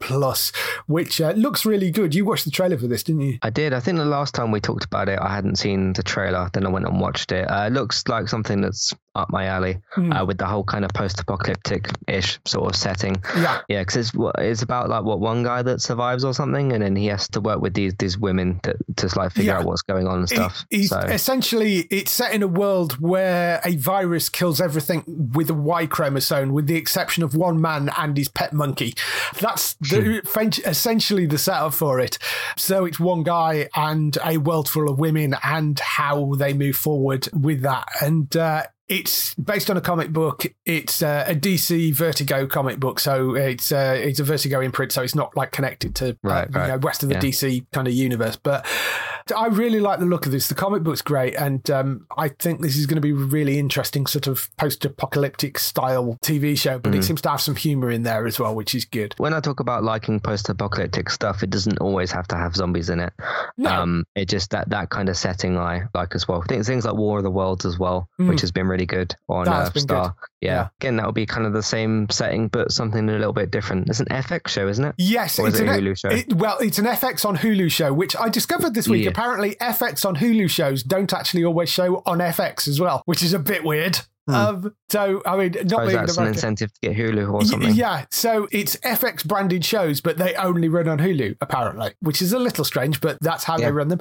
which looks really good. You watched the trailer for this, didn't you? I did. I think the last time we talked about it, I hadn't seen the trailer. Then I went and watched it. It looks like something that's up my alley with the whole kind of post-apocalyptic-ish sort of setting. Yeah. Yeah, because it's about like what one guy that survives or something, and then he has to work with these women to like figure out what's going on and stuff. Essentially, it's set in a world where a virus kills everything with a Y chromosome, with the exception of one man and his pet monkey. That's essentially the setup for it. So it's one guy and a world full of women and how they move forward with that. And It's based on a comic book. It's a DC Vertigo comic book, so it's a Vertigo imprint, so it's not like connected to right. You know, west of the DC kind of universe. But I really like the look of this. The comic book's great, and I think this is going to be a really interesting sort of post-apocalyptic style TV show, but it seems to have some humour in there as well, which is good. When I talk about liking post-apocalyptic stuff, it doesn't always have to have zombies in it. No. It just that kind of setting I like as well. Things like War of the Worlds as well, which has been really good on Star. Good. Yeah. Again, that would be kind of the same setting, but something a little bit different. It's an FX show, isn't it? Yes. Or is it a Hulu show? It's an FX on Hulu show, which I discovered this week. Yeah. Apparently, FX on Hulu shows don't actually always show on FX as well, which is a bit weird. So, I mean, that's an incentive to get Hulu or something. Yeah, so it's FX branded shows, but they only run on Hulu, apparently, which is a little strange, but that's how they run them.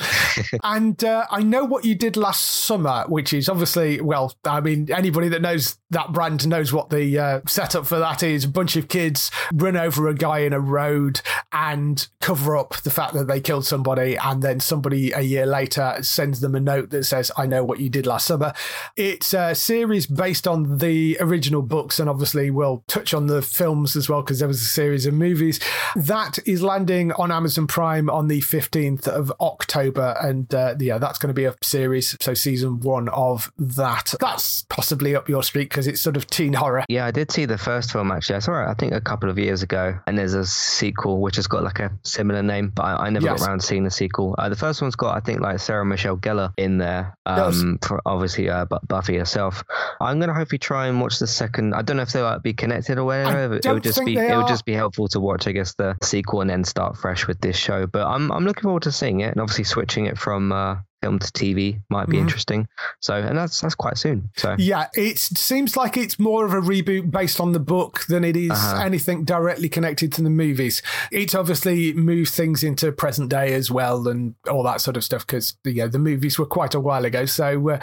And I know what you did last summer, which is obviously, well, I mean, anybody that knows that brand knows what the setup for that is. A bunch of kids run over a guy in a road and cover up the fact that they killed somebody, and then somebody a year later sends them a note that says, I know what you did last summer. It's a series based on the original books, and obviously we'll touch on the films as well because there was a series of movies. That is landing on Amazon Prime on the 15th of October, and that's going to be a series, so season one of that. That's possibly up your street because it's sort of teen horror. Yeah, I did see the first film actually. I saw it, I think, a couple of years ago, and there's a sequel which has got like a similar name, but I never got around to seeing the sequel. The first one's got, I think, like Sarah Michelle Gellar in there, for obviously Buffy herself. I'm going to hopefully try and watch the second. I don't know if they'll be connected or whatever. It would just be helpful to watch, I guess, the sequel and then start fresh with this show. But I'm looking forward to seeing it, and obviously switching it from film to TV might be interesting. So, and that's quite soon. So yeah, it seems like it's more of a reboot based on the book than it is anything directly connected to the movies. It's obviously moved things into present day as well and all that sort of stuff because the movies were quite a while ago. So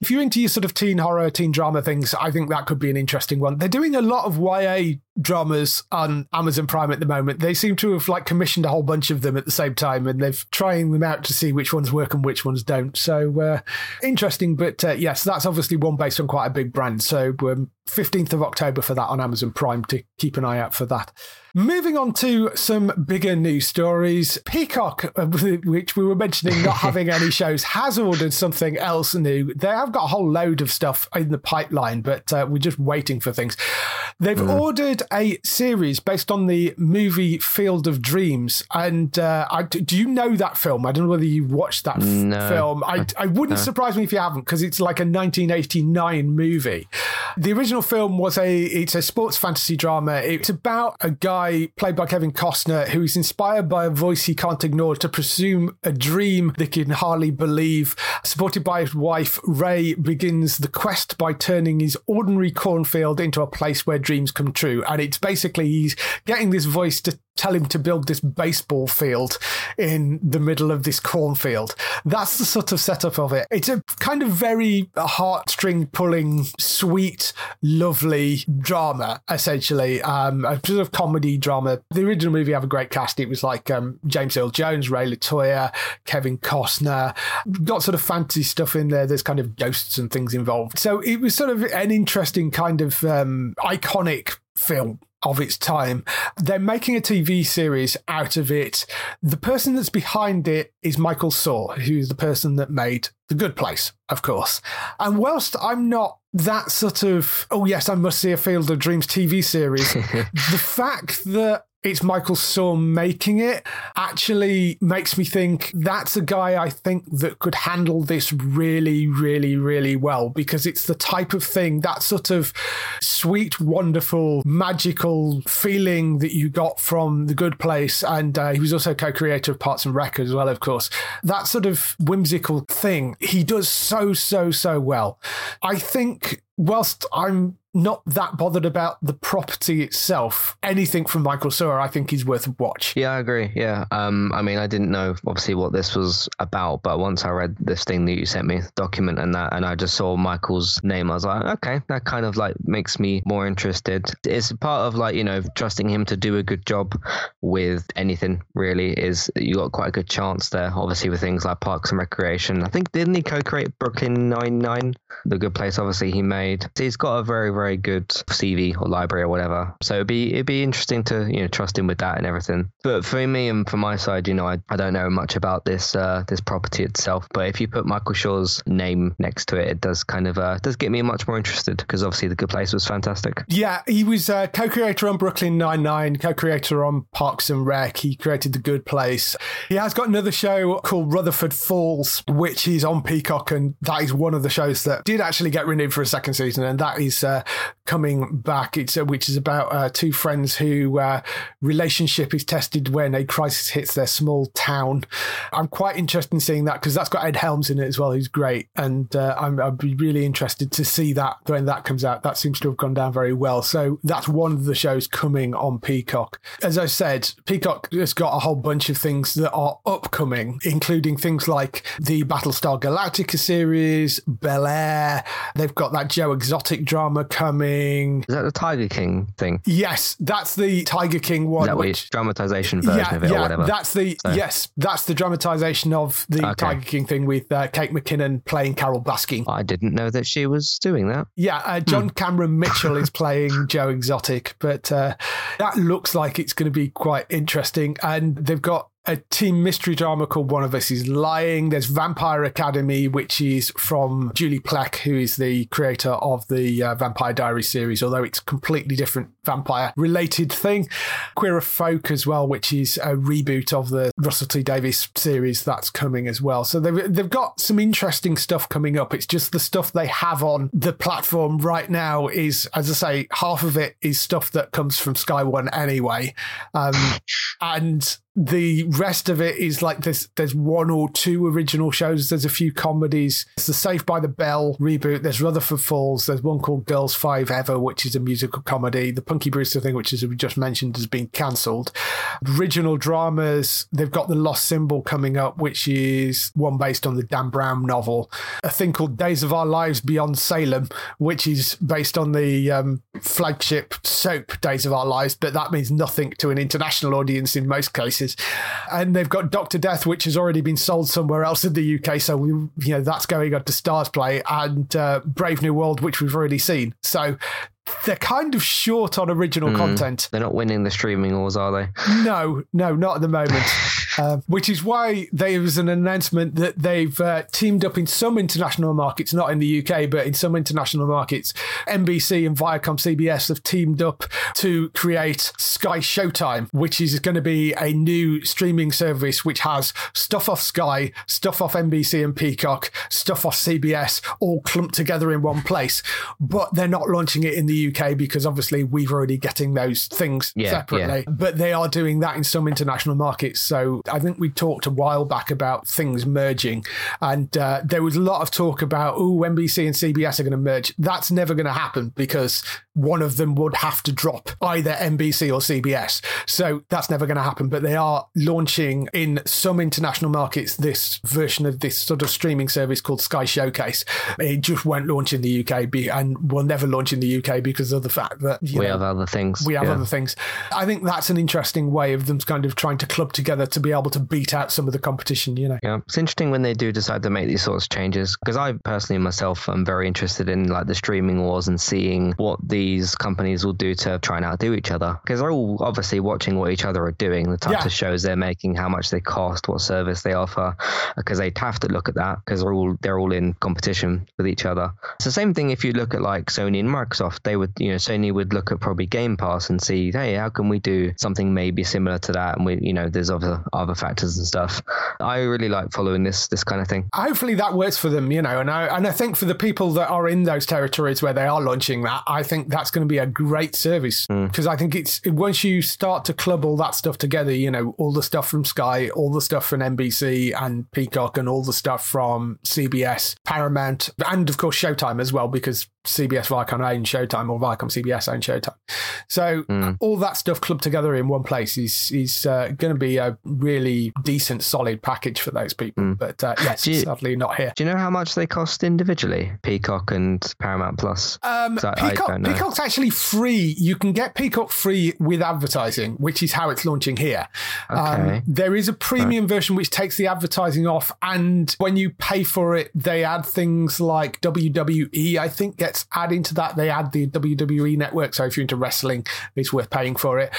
if you're into your sort of teen horror, teen drama things, I think that could be an interesting one. They're doing a lot of YA dramas on Amazon Prime at the moment. They seem to have like commissioned a whole bunch of them at the same time, and they're trying them out to see which ones work and which ones don't. So interesting, but yes, that's obviously one based on quite a big brand. So 15th of October for that on Amazon Prime, to keep an eye out for that. Moving on to some bigger news stories. Peacock, which we were mentioning not having any shows, has ordered something else new. They have got a whole load of stuff in the pipeline, but we're just waiting for things. They've ordered a series based on the movie Field of Dreams. And do you know that film? I don't know whether you watched that film. I wouldn't surprise me if you haven't, because it's like a 1989 movie. The original film was it's a sports fantasy drama. It's about a guy played by Kevin Costner, who is inspired by a voice he can't ignore to pursue a dream they can hardly believe. Supported by his wife, Ray begins the quest by turning his ordinary cornfield into a place where dreams come true. And it's basically he's getting this voice to tell him to build this baseball field in the middle of this cornfield. That's the sort of setup of it. It's a kind of very heartstring-pulling, sweet, lovely drama, essentially. A sort of comedy drama. The original movie had a great cast. It was like James Earl Jones, Ray LaToya, Kevin Costner. Got sort of fantasy stuff in there. There's kind of ghosts and things involved. So it was sort of an interesting kind of iconic film of its time. They're making a TV series out of it. The person that's behind it is Michael Saw, who's the person that made The Good Place, of course. And whilst I'm not that sort of, oh yes, I must see a Field of Dreams TV series, the fact that it's Michael Saw making it actually makes me think that's a guy I think that could handle this really, really, really well, because it's the type of thing, that sort of sweet, wonderful, magical feeling that you got from The Good Place. And he was also co-creator of Parks and Rec as well, of course. That sort of whimsical thing he does so well. I think whilst I'm not that bothered about the property itself. Anything from Michael Cera, I think, is worth a watch. Yeah, I agree. Yeah. I mean, I didn't know obviously what this was about, but once I read this thing that you sent me, the document and that, and I just saw Michael's name, I was like, okay, that kind of like makes me more interested. It's part of like, you know, trusting him to do a good job with anything really is you got quite a good chance there, obviously with things like Parks and Recreation. I think, didn't he co-create Brooklyn Nine-Nine? The Good Place, obviously he made. He's got a very good CV or library or whatever. So it'd be interesting to, you know, trust him with that and everything. But for me and for my side, you know, I don't know much about this property itself. But if you put Michael Shaw's name next to it, it does kind of does get me much more interested because obviously The Good Place was fantastic. Yeah, he was co-creator on Brooklyn Nine-Nine, co-creator on Parks and Rec. He created The Good Place. He has got another show called Rutherford Falls, which is on Peacock, and that is one of the shows that did actually get renewed for a second season, and that is coming back. It's which is about two friends who relationship is tested when a crisis hits their small town. I'm quite interested in seeing that because that's got Ed Helms in it as well, who's great, and I'd be really interested to see that when that comes out. That seems to have gone down very well, so that's one of the shows coming on Peacock. As I said, Peacock has got a whole bunch of things that are upcoming, including things like the Battlestar Galactica series, Bel Air. They've got that Joe Exotic drama coming. Is that the Tiger King thing? Yes, that's the Tiger King one. Is that which dramatization version of it or whatever? Yes, that's the dramatization of the Tiger King thing with Kate McKinnon playing Carol Baskin. I didn't know that she was doing that. Yeah, John Cameron Mitchell is playing Joe Exotic, but that looks like it's going to be quite interesting. And they've got a teen mystery drama called One of Us is Lying. There's Vampire Academy, which is from Julie Plec, who is the creator of the Vampire Diaries series, although it's a completely different vampire-related thing. Queer of Folk as well, which is a reboot of the Russell T Davies series that's coming as well. So they've got some interesting stuff coming up. It's just the stuff they have on the platform right now is, as I say, half of it is stuff that comes from Sky One anyway. And the rest of it is like this. There's one or two original shows. There's a few comedies. It's the Saved by the Bell reboot. There's Rutherford Falls. There's one called Girls 5 Ever, which is a musical comedy. The Punky Brewster thing, which is we just mentioned, has been cancelled. Original dramas. They've got The Lost Symbol coming up, which is one based on the Dan Brown novel. A thing called Days of Our Lives Beyond Salem, which is based on the flagship soap Days of Our Lives, but that means nothing to an international audience in most cases. And they've got Dr. Death, which has already been sold somewhere else in the UK, so we, you know, that's going on to Stars Play, and Brave New World, which we've already seen. So they're kind of short on original content. They're not winning the streaming wars, are they? No, not at the moment. Which is why there was an announcement that they've teamed up in some international markets, not in the UK, but in some international markets. NBC and Viacom CBS have teamed up to create Sky Showtime, which is going to be a new streaming service which has stuff off Sky, stuff off NBC and Peacock, stuff off CBS, all clumped together in one place. But they're not launching it in the UK because obviously we're already getting those things separately. Yeah. But they are doing that in some international markets. So I think we talked a while back about things merging, and there was a lot of talk about, NBC and CBS are going to merge. That's never going to happen because one of them would have to drop either NBC or CBS. So that's never going to happen. But they are launching in some international markets this version of this sort of streaming service called Sky Showcase. It just won't launch in the UK and will never launch in the UK because of the fact that we have other things. We have other things. I think that's an interesting way of them kind of trying to club together to be able to beat out some of the competition, you know. Yeah, it's interesting when they do decide to make these sorts of changes, because I personally myself am very interested in like the streaming wars and seeing what these companies will do to try and outdo each other, because they're all obviously watching what each other are doing, the types of shows they're making, how much they cost, what service they offer, because they'd have to look at that because they're all in competition with each other. It's the same thing if you look at like Sony and Microsoft. They would, you know, Sony would look at probably Game Pass and see, hey, how can we do something maybe similar to that? And we, you know, there's other factors and stuff. I really like following this kind of thing. Hopefully that works for them, you know, and I think for the people that are in those territories where they are launching that, I think that's going to be a great service, because I think it's once you start to club all that stuff together, you know, all the stuff from Sky, all the stuff from NBC and Peacock, and all the stuff from CBS, Paramount, and of course Showtime as well, because CBS Viacom own Showtime or Viacom CBS own Showtime. So all that stuff clubbed together in one place is going to be a really decent, solid package for those people. But yes, sadly not here. Do you know how much they cost individually? Peacock and Paramount Plus? Peacock's actually free. You can get Peacock free with advertising, which is how it's launching here. Okay. There is a premium version which takes the advertising off, and when you pay for it, they add things like WWE, I think, gets add into that. They add the WWE network, so if you're into wrestling, it's worth paying for it.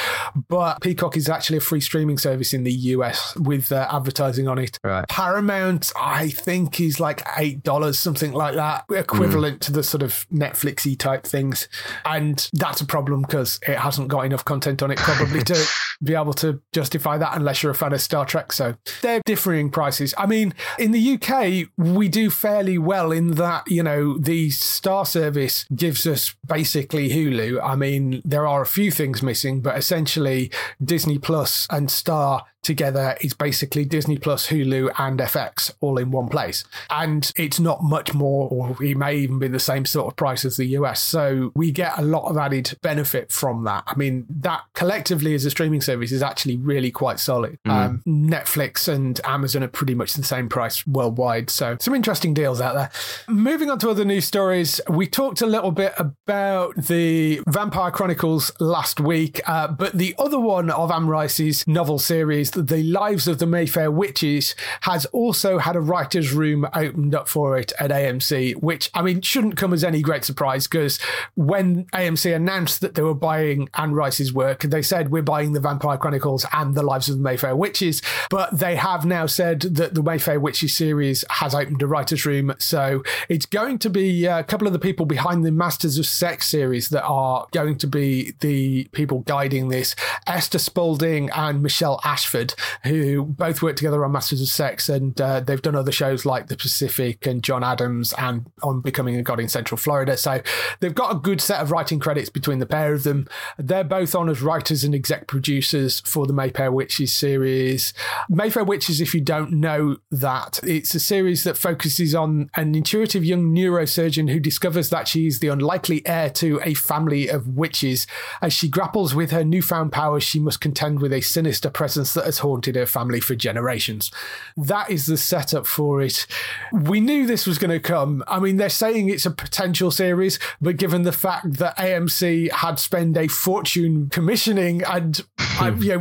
But Peacock is actually a free streaming service in the US with advertising on it. Right. Paramount, I think, is like $8, something like that, equivalent to the sort of Netflix-y type things. And that's a problem because it hasn't got enough content on it probably to be able to justify that unless you're a fan of Star Trek. So they're differing prices. I mean, in the UK, we do fairly well in that, you know, the Star service gives us basically Hulu. I mean, there are a few things missing, but essentially Disney Plus and Star together is basically Disney Plus, Hulu and FX all in one place. And it's not much more, or it may even be the same sort of price as the US. So we get a lot of added benefit from that. I mean, that collectively as a streaming service is actually really quite solid. Netflix and Amazon are pretty much the same price worldwide. So some interesting deals out there. Moving on to other news stories, we talked a little bit about the Vampire Chronicles last week, but the other one of Anne Rice's novel series, The Lives of the Mayfair Witches, has also had a writer's room opened up for it at AMC, which, I mean, shouldn't come as any great surprise because when AMC announced that they were buying Anne Rice's work, they said, we're buying the Vampire Chronicles and The Lives of the Mayfair Witches, but they have now said that the Mayfair Witches series has opened a writer's room. So it's going to be a couple of the people behind the Masters of Sex series that are going to be the people guiding this, Esther Spalding and Michelle Ashford, who both work together on Masters of Sex, and they've done other shows like The Pacific and John Adams and on Becoming a God in Central Florida. So they've got a good set of writing credits between the pair of them. They're both on as writers and exec producers for the Mayfair Witches series. Mayfair Witches, if you don't know that, it's a series that focuses on an intuitive young neurosurgeon who discovers that she is the unlikely heir to a family of witches. As she grapples with her newfound powers, she must contend with a sinister presence that has haunted her family for generations. That is the setup for it. We knew this was going to come. I mean, they're saying it's a potential series, but given the fact that AMC had spent a fortune commissioning and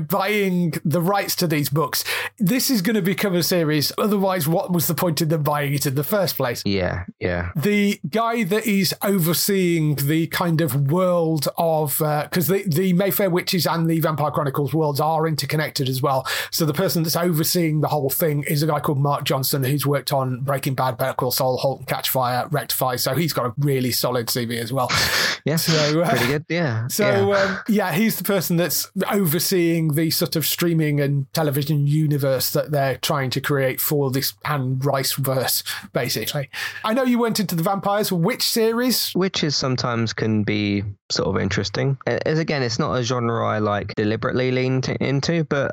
buying the rights to these books, this is going to become a series. Otherwise, what was the point in them buying it in the first place? Yeah. The guy that is overseeing the kind of world of, because the Mayfair Witches and the Vampire Chronicles worlds are interconnected as well. So the person that's overseeing the whole thing is a guy called Mark Johnson, who's worked on Breaking Bad, Better Call Saul, Halt and Catch Fire, Rectify. So he's got a really solid CV as well. Yes, so, pretty good. Yeah. So he's the person that's overseeing the sort of streaming and television universe that they're trying to create for this Anne Rice verse, basically. I know you went into the vampires. Which series? Witches sometimes can be sort of interesting. As again, it's not a genre I like deliberately leaned into, but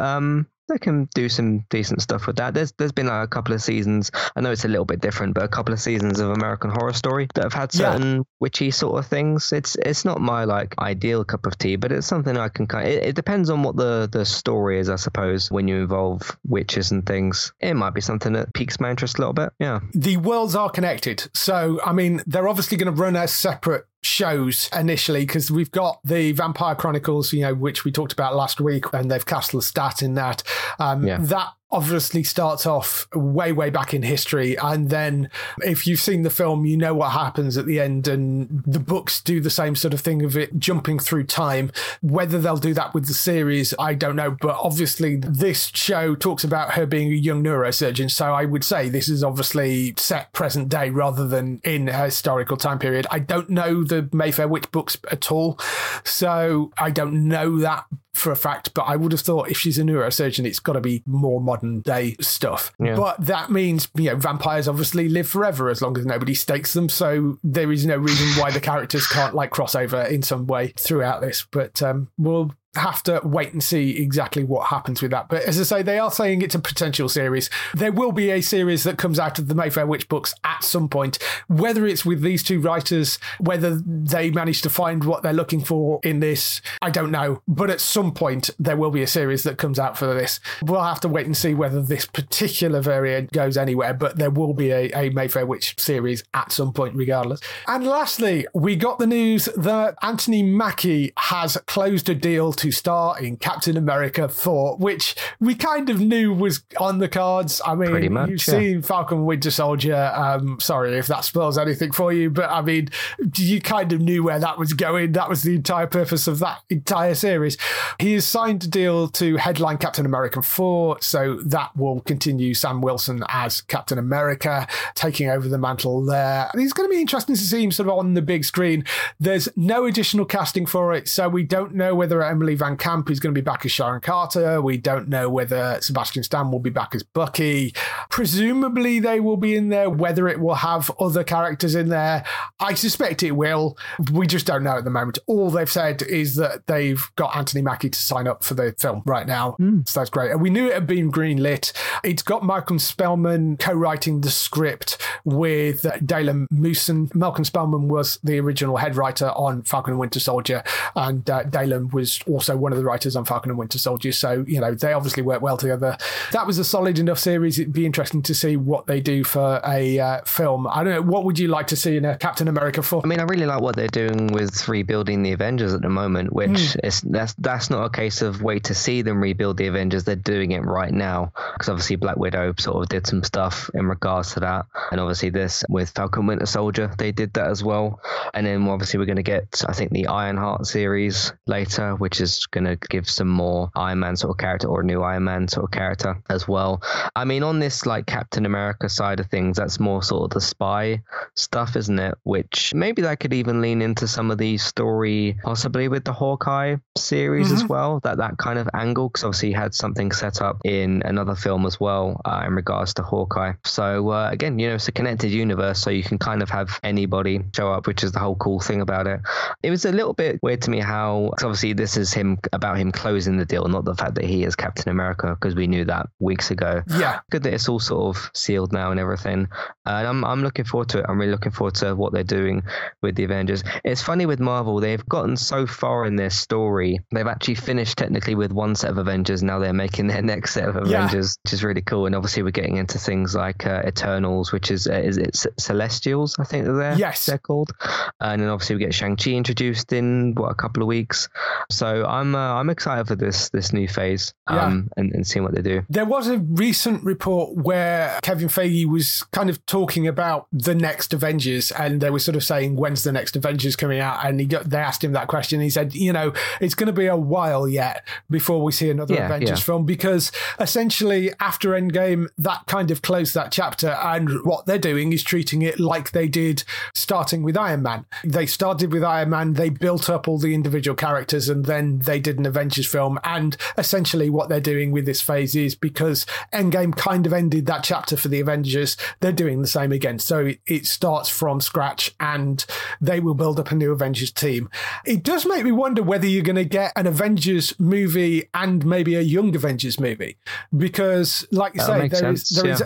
they can do some decent stuff with that. There's been like a couple of seasons, I know it's a little bit different, but a couple of seasons of American Horror Story that have had certain witchy sort of things. It's not my like ideal cup of tea, but it's something I can kind of, it depends on what the story is, I suppose. When you involve witches and things, it might be something that piques my interest a little bit. Yeah. The worlds are connected. So, I mean, they're obviously going to run as separate shows initially, because we've got the Vampire Chronicles, you know, which we talked about last week, and they've cast Lestat in that. That obviously starts off way back in history, and then if you've seen the film, you know what happens at the end, and the books do the same sort of thing of it jumping through time. Whether they'll do that with the series, I don't know, but obviously this show talks about her being a young neurosurgeon, so I would say this is obviously set present day rather than in a historical time period. I don't know the Mayfair Witch books at all, so I don't know that for a fact, but I would have thought if she's a neurosurgeon, it's got to be more modern day stuff. Yeah. But that means, you know, vampires obviously live forever as long as nobody stakes them. So there is no reason why the characters can't like cross over in some way throughout this. But we'll have to wait and see exactly what happens with that. But as I say, they are saying it's a potential series. There will be a series that comes out of the Mayfair Witch books at some point, whether it's with these two writers, whether they manage to find what they're looking for in this, I don't know. But at some point, there will be a series that comes out for this. We'll have to wait and see whether this particular variant goes anywhere, but there will be a Mayfair Witch series at some point regardless. And lastly, we got the news that Anthony Mackie has closed a deal to star in Captain America 4, which we kind of knew was on the cards. I mean, much, you've seen Falcon and Winter Soldier. Sorry if that spoils anything for you, but I mean, you kind of knew where that was going. That was the entire purpose of that entire series. He has signed a deal to headline Captain America 4, so that will continue Sam Wilson as Captain America, taking over the mantle there. And it's going to be interesting to see him sort of on the big screen. There's no additional casting for it, so we don't know whether Emily Van Camp is going to be back as Sharon Carter. We don't know whether Sebastian Stan will be back as Bucky. Presumably they will be in there. Whether it will have other characters in there, I suspect it will. We just don't know at the moment. All they've said is that they've got Anthony Mackie to sign up for the film right now. So that's great. And we knew it had been greenlit. It's got Malcolm Spellman co-writing the script with Dalen Moussen. Malcolm Spellman was the original head writer on Falcon and Winter Soldier, and Dalen was also one of the writers on Falcon and Winter Soldier. So, you know, they obviously work well together. That was a solid enough series. It'd be interesting to see what they do for a film. I don't know. What would you like to see in a Captain America 4? I mean, I really like what they're doing with rebuilding the Avengers at the moment, which is that's not a case of wait to see them rebuild the Avengers. They're doing it right now, because obviously Black Widow sort of did some stuff in regards to that. And obviously this with Falcon Winter Soldier, they did that as well. And then obviously we're going to get, I think, the Ironheart series later, which is going to give some more Iron Man sort of character, or a new Iron Man sort of character as well. I mean, on this like Captain America side of things, that's more sort of the spy stuff, isn't it? Which maybe that could even lean into some of the story, possibly with the Hawkeye series as well, that kind of angle, because obviously he had something set up in another film as well in regards to Hawkeye. So again, you know, it's a connected universe, so you can kind of have anybody show up, which is the whole cool thing about it. It was a little bit weird to me how, because obviously this is him about him closing the deal, not the fact that he is Captain America, because we knew that weeks ago. Yeah, good that it's all sort of sealed now and everything. And I'm looking forward to it. I'm really looking forward to what they're doing with the Avengers. It's funny with Marvel, they've gotten so far in their story, they've actually finished technically with one set of Avengers. Now they're making their next set of Avengers, which is really cool. And obviously we're getting into things like Eternals, which is it Celestials, I think they're called. And then obviously we get Shang-Chi introduced in a couple of weeks. So I'm excited for this new phase and seeing what they do. There was a recent report where Kevin Feige was kind of talking about the next Avengers, and they were sort of saying, when's the next Avengers coming out? And they asked him that question. And he said, you know, it's going to be a while yet before we see another Avengers film, because essentially after Endgame, that kind of closed that chapter. And what they're doing is treating it like they did starting with Iron Man. They started with Iron Man, they built up all the individual characters, and then they did an Avengers film. And essentially what they're doing with this phase is, because Endgame kind of ended that chapter for the Avengers, they're doing the same again. So it starts from scratch, and they will build up a new Avengers team. It does make me wonder whether you're going to get an Avengers movie and maybe a young Avengers movie, because like you say,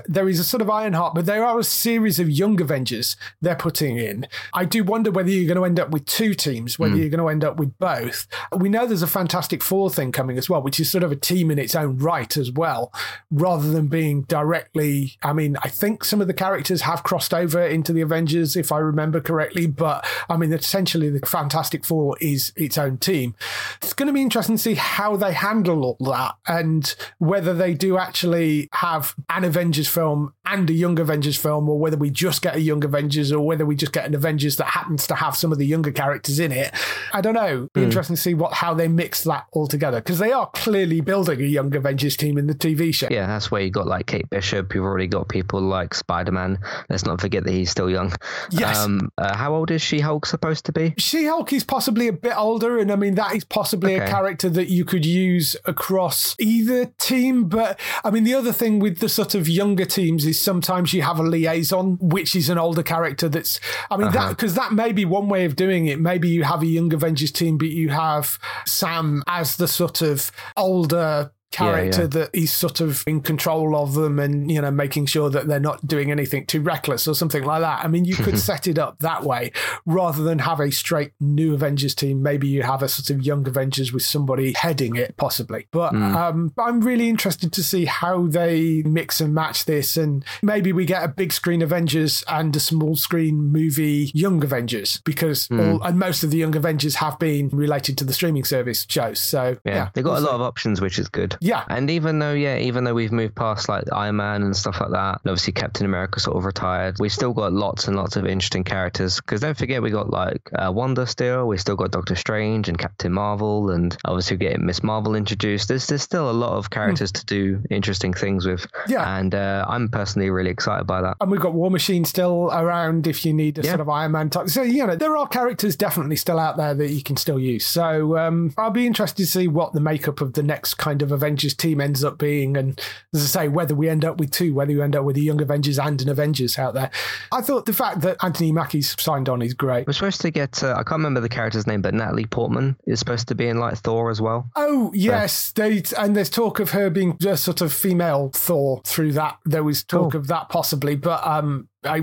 there is a sort of Ironheart, but there are a series of young Avengers they're putting in. I do wonder whether you're going to end up with two teams, whether you're going to end up with both. We know there's a Fantastic Four thing coming as well, which is sort of a team in its own right as well, rather than being directly, I mean, I think some of the characters have crossed over into the Avengers, if I remember correctly, but I mean, essentially the Fantastic Four is its own team. It's going to be interesting to see how they handle all that, and whether they do actually have an Avengers film and a young Avengers film, or whether we just get a young Avengers, or whether we just get an Avengers that happens to have some of the younger characters in it. I don't know. It'd be interesting to see how they mix that all together, because they are clearly building a young Avengers team in the TV show. Yeah, that's where you got like Kate Bishop. You've already got people like Spider-Man. Let's not forget that he's still young. Yes. How old is She-Hulk supposed to be? She-Hulk is possibly a bit older, and I mean that is possibly a character that you could use across either team. But I mean, the other thing with the sort of younger teams is sometimes you have a liaison, which is an older character. That's, I mean, that, because that may be one way of doing it. Maybe you have a young Avengers team, but you have Sam as the sort of older character that he's sort of in control of them and, you know, making sure that they're not doing anything too reckless or something like that. I mean, you could set it up that way rather than have a straight new Avengers team. Maybe you have a sort of young Avengers with somebody heading it possibly. But I'm really interested to see how they mix and match this. And maybe we get a big screen Avengers and a small screen movie Young Avengers, because most of the Young Avengers have been related to the streaming service shows. So yeah, they've got a lot of options, which is good. Yeah. And even though we've moved past like Iron Man and stuff like that, and obviously Captain America sort of retired, we've still got lots and lots of interesting characters. Because don't forget, we got like Wanda still, we still got Doctor Strange and Captain Marvel, and obviously getting Miss Marvel introduced. There's still a lot of characters to do interesting things with. Yeah. And I'm personally really excited by that. And we've got War Machine still around if you need a sort of Iron Man type. So, you know, there are characters definitely still out there that you can still use. So I'll be interested to see what the makeup of the next kind of Avengers team ends up being, and as I say, whether we end up with two, whether you end up with a Young Avengers and an Avengers out there. I thought the fact that Anthony Mackie's signed on is great. We're supposed to get I can't remember the character's name, but Natalie Portman is supposed to be in like Thor as well. Oh yes, and there's talk of her being a sort of female Thor through that. There was talk of that possibly, but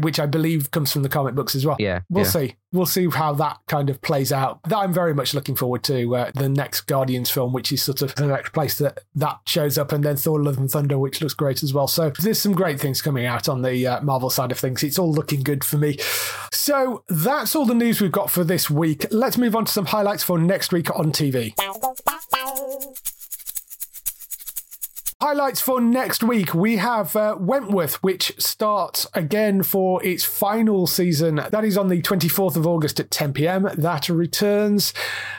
which I believe comes from the comic books as well. Yeah, we'll see. We'll see how that kind of plays out. I'm very much looking forward to the next Guardians film, which is sort of the next place that shows up, and then Thor: Love and Thunder, which looks great as well. So there's some great things coming out on the Marvel side of things. It's all looking good for me. So that's all the news we've got for this week. Let's move on to some highlights for next week on TV. Highlights for next week, we have Wentworth, which starts again for its final season. That is on the 24th of August at 10 p.m. That returns.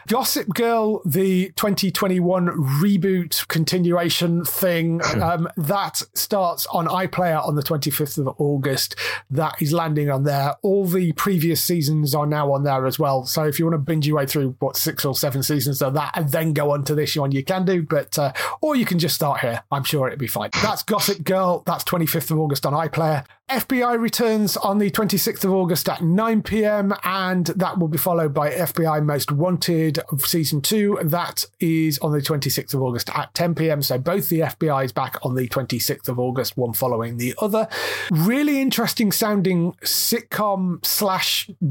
Gossip Girl, the 2021 reboot continuation thing, that starts on iPlayer on the 25th of August. That is landing on there. All the previous seasons are now on there as well. So if you want to binge your way through, 6 or 7 seasons of that and then go on to this one, you can do, but or you can just start here. I'm sure it'll be fine. That's Gossip Girl. That's 25th of August on iPlayer. FBI returns on the 26th of August at 9 p.m. and that will be followed by FBI Most Wanted of Season 2. That is on the 26th of August at 10 p.m. So both the FBI is back on the 26th of August, one following the other. Really interesting sounding sitcom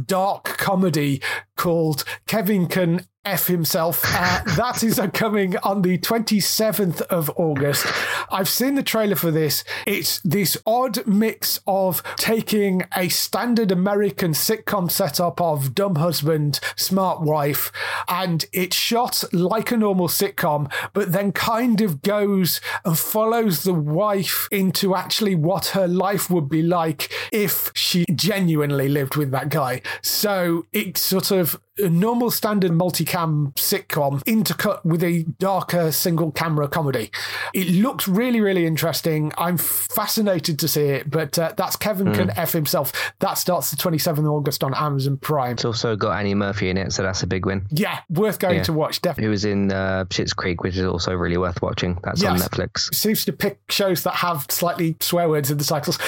/ dark comedy called Kevin Can F Himself. That is coming on the 27th of August. I've seen the trailer for this. It's this odd mix of taking a standard American sitcom setup of dumb husband, smart wife, and it's shot like a normal sitcom, but then kind of goes and follows the wife into actually what her life would be like if she genuinely lived with that guy. So it's sort of a normal standard multicam sitcom intercut with a darker single camera comedy. It looks really, really interesting. I'm fascinated to see it, but that's Kevin Can F Himself. That starts the 27th of August on Amazon Prime. It's also got Annie Murphy in it, so that's a big win. Yeah, worth going to watch, definitely. Who was in Schitt's Creek, which is also really worth watching. That's on Netflix. It seems to pick shows that have slightly swear words in the titles.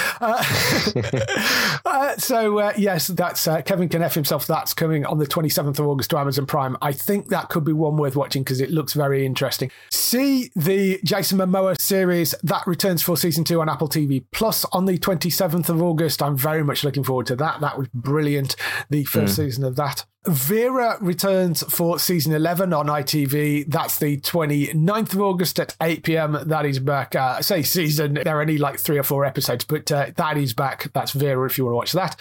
So that's Kevin Can F Himself. That's coming on the 27th of August to Amazon Prime. I think that could be one worth watching because it looks very interesting. See the Jason Momoa series. That returns for season 2 on Apple TV Plus on the 27th of August. I'm very much looking forward to that. That was brilliant, the first season of that. Vera returns for season 11 on ITV. That's the 29th of August at 8 p.m. That is back. I say season, there are only like 3 or 4 episodes, but that is back. That's Vera if you want to watch that.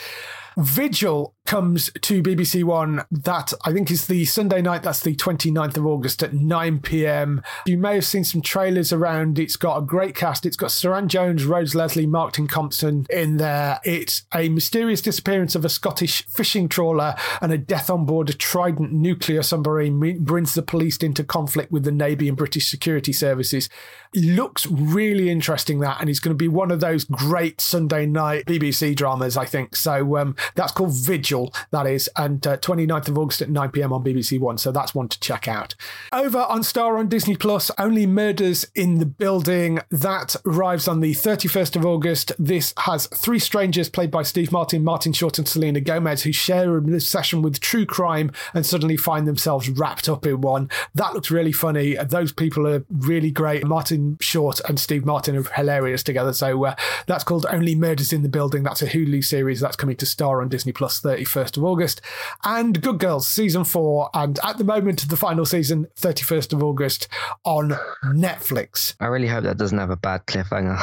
Vigil comes to BBC One. That I think is the Sunday night. That's the 29th of August at 9 p.m. You may have seen some trailers around. It's got a great cast. It's got Saran Jones, Rose Leslie, Martin Compton in there. It's a mysterious disappearance of a Scottish fishing trawler and a death on board a Trident nuclear submarine brings the police into conflict with the Navy and British security services. Looks really interesting, that, and it's going to be one of those great Sunday night BBC dramas, I think. So that's called Vigil, that is, and 29th of August at 9 p.m. on BBC One, so that's one to check out. Over on Star on Disney Plus, Only Murders in the Building, that arrives on the 31st of August. This has 3 strangers played by Steve Martin, Martin Short and Selena Gomez who share an obsession with true true crime and suddenly find themselves wrapped up in one. That looks really funny. Those people are really great. Martin Short and Steve Martin are hilarious together. So that's called Only Murders in the Building. That's a Hulu series that's coming to Star on Disney Plus 31st of August. And Good Girls season 4, and at the moment the final season 31st of August on Netflix. I really hope that doesn't have a bad cliffhanger.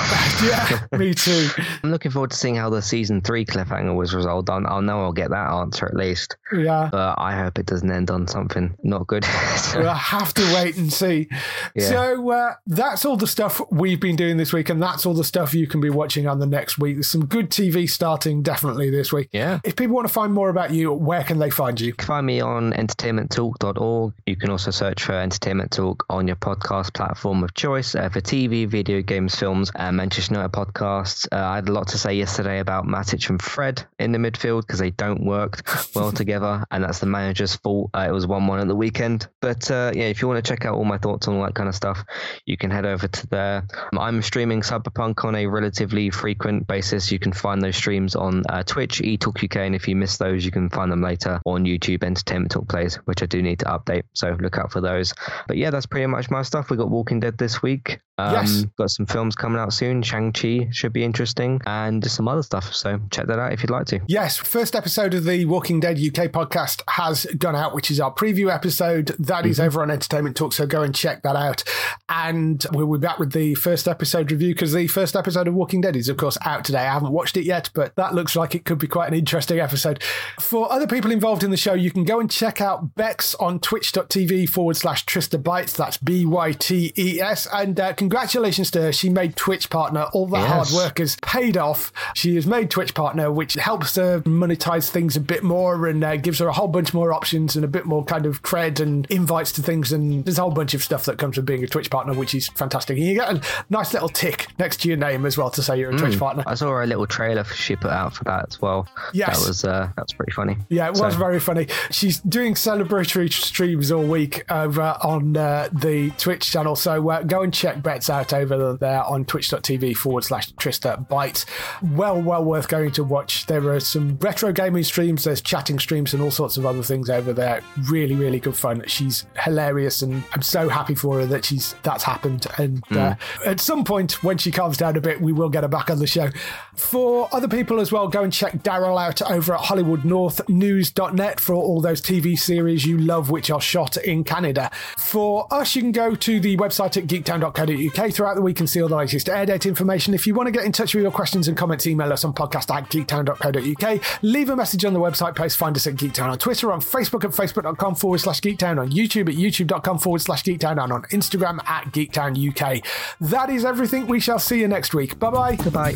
Yeah, me too. I'm looking forward to seeing how the season 3 cliffhanger was resolved. I'll know I'll get that answer at least. Yeah. But I hope it doesn't end on something not good. So. We'll have to wait and see. Yeah. So that's all the stuff we've been doing this week, and that's all the stuff you can be watching on the next week. There's some good TV starting definitely this week. Yeah. If people want to find more about you, where can they find you? You can find me on entertainmenttalk.org. You can also search for Entertainment Talk on your podcast platform of choice for TV, video games, films, and Manchester United podcasts. I had a lot to say yesterday about Matic and Fred in the midfield because they don't work well together, and that's the manager's fault. It was 1-1 at the weekend. But yeah, if you want to check out all my thoughts on all that kind of stuff, you can head over to there. I'm streaming Cyberpunk on a relatively frequent basis. You can find those streams on Twitch, eTalk UK, and if you miss those, you can find them later on YouTube, Entertainment Talk Plays, which I do need to update. So look out for those. But yeah, that's pretty much my stuff. We got Walking Dead this week. Yes. Got some films coming out soon. Shang-Chi should be interesting, and some other stuff. So check that out if you'd like to. Yes, first episode of the Walking Dead UK podcast has gone out, which is our preview episode. That is over on Entertainment Talk, so go and check that out. And we'll be back with the first episode review, because the first episode of Walking Dead is, of course, out today. I haven't watched it yet, but that looks like it could be quite an interesting episode. For other people involved in the show, you can go and check out Bex on twitch.tv/TristaBytes. That's BYTES. And congratulations to her. She made Twitch partner. All that hard work has paid off. She has made Twitch partner, which helps her monetize things a bit more, and gives her a whole bunch more options and a bit more kind of cred and invites to things. And there's a whole bunch of stuff that comes from being a Twitch partner, which is fantastic. And you get a nice little tick next to your name as well to say you're a Twitch partner. I saw a little trailer she put out for that as well. Yes. That was pretty funny. Yeah, it was very funny. She's doing celebratory streams all week over on the Twitch channel. So go and check Bets out over there on twitch.tv/TristaBytes. Well worth going to watch. There are some retro gaming streams, there's chatting streams and all sorts of other things over there. Really, really good fun. She's hilarious, and I'm so happy for her that that's happened. And at some point when she calms down a bit, we will get her back on the show. For other people as well, go and check Daryl out over at HollywoodNorthNews.net for all those TV series you love which are shot in Canada. For us, you can go to the website at geektown.co.uk throughout the week and see all the latest air date information. If you want to get in touch with your questions and comments, email us on podcast@geektown.co.uk. Leave a message on the website post. Find us at Geektown on Twitter, on Facebook at facebook.com/Geektown, on YouTube at youtube.com/Geektown, and on Instagram at GeektownUK. That is everything. We shall see you next week. Bye-bye. Goodbye.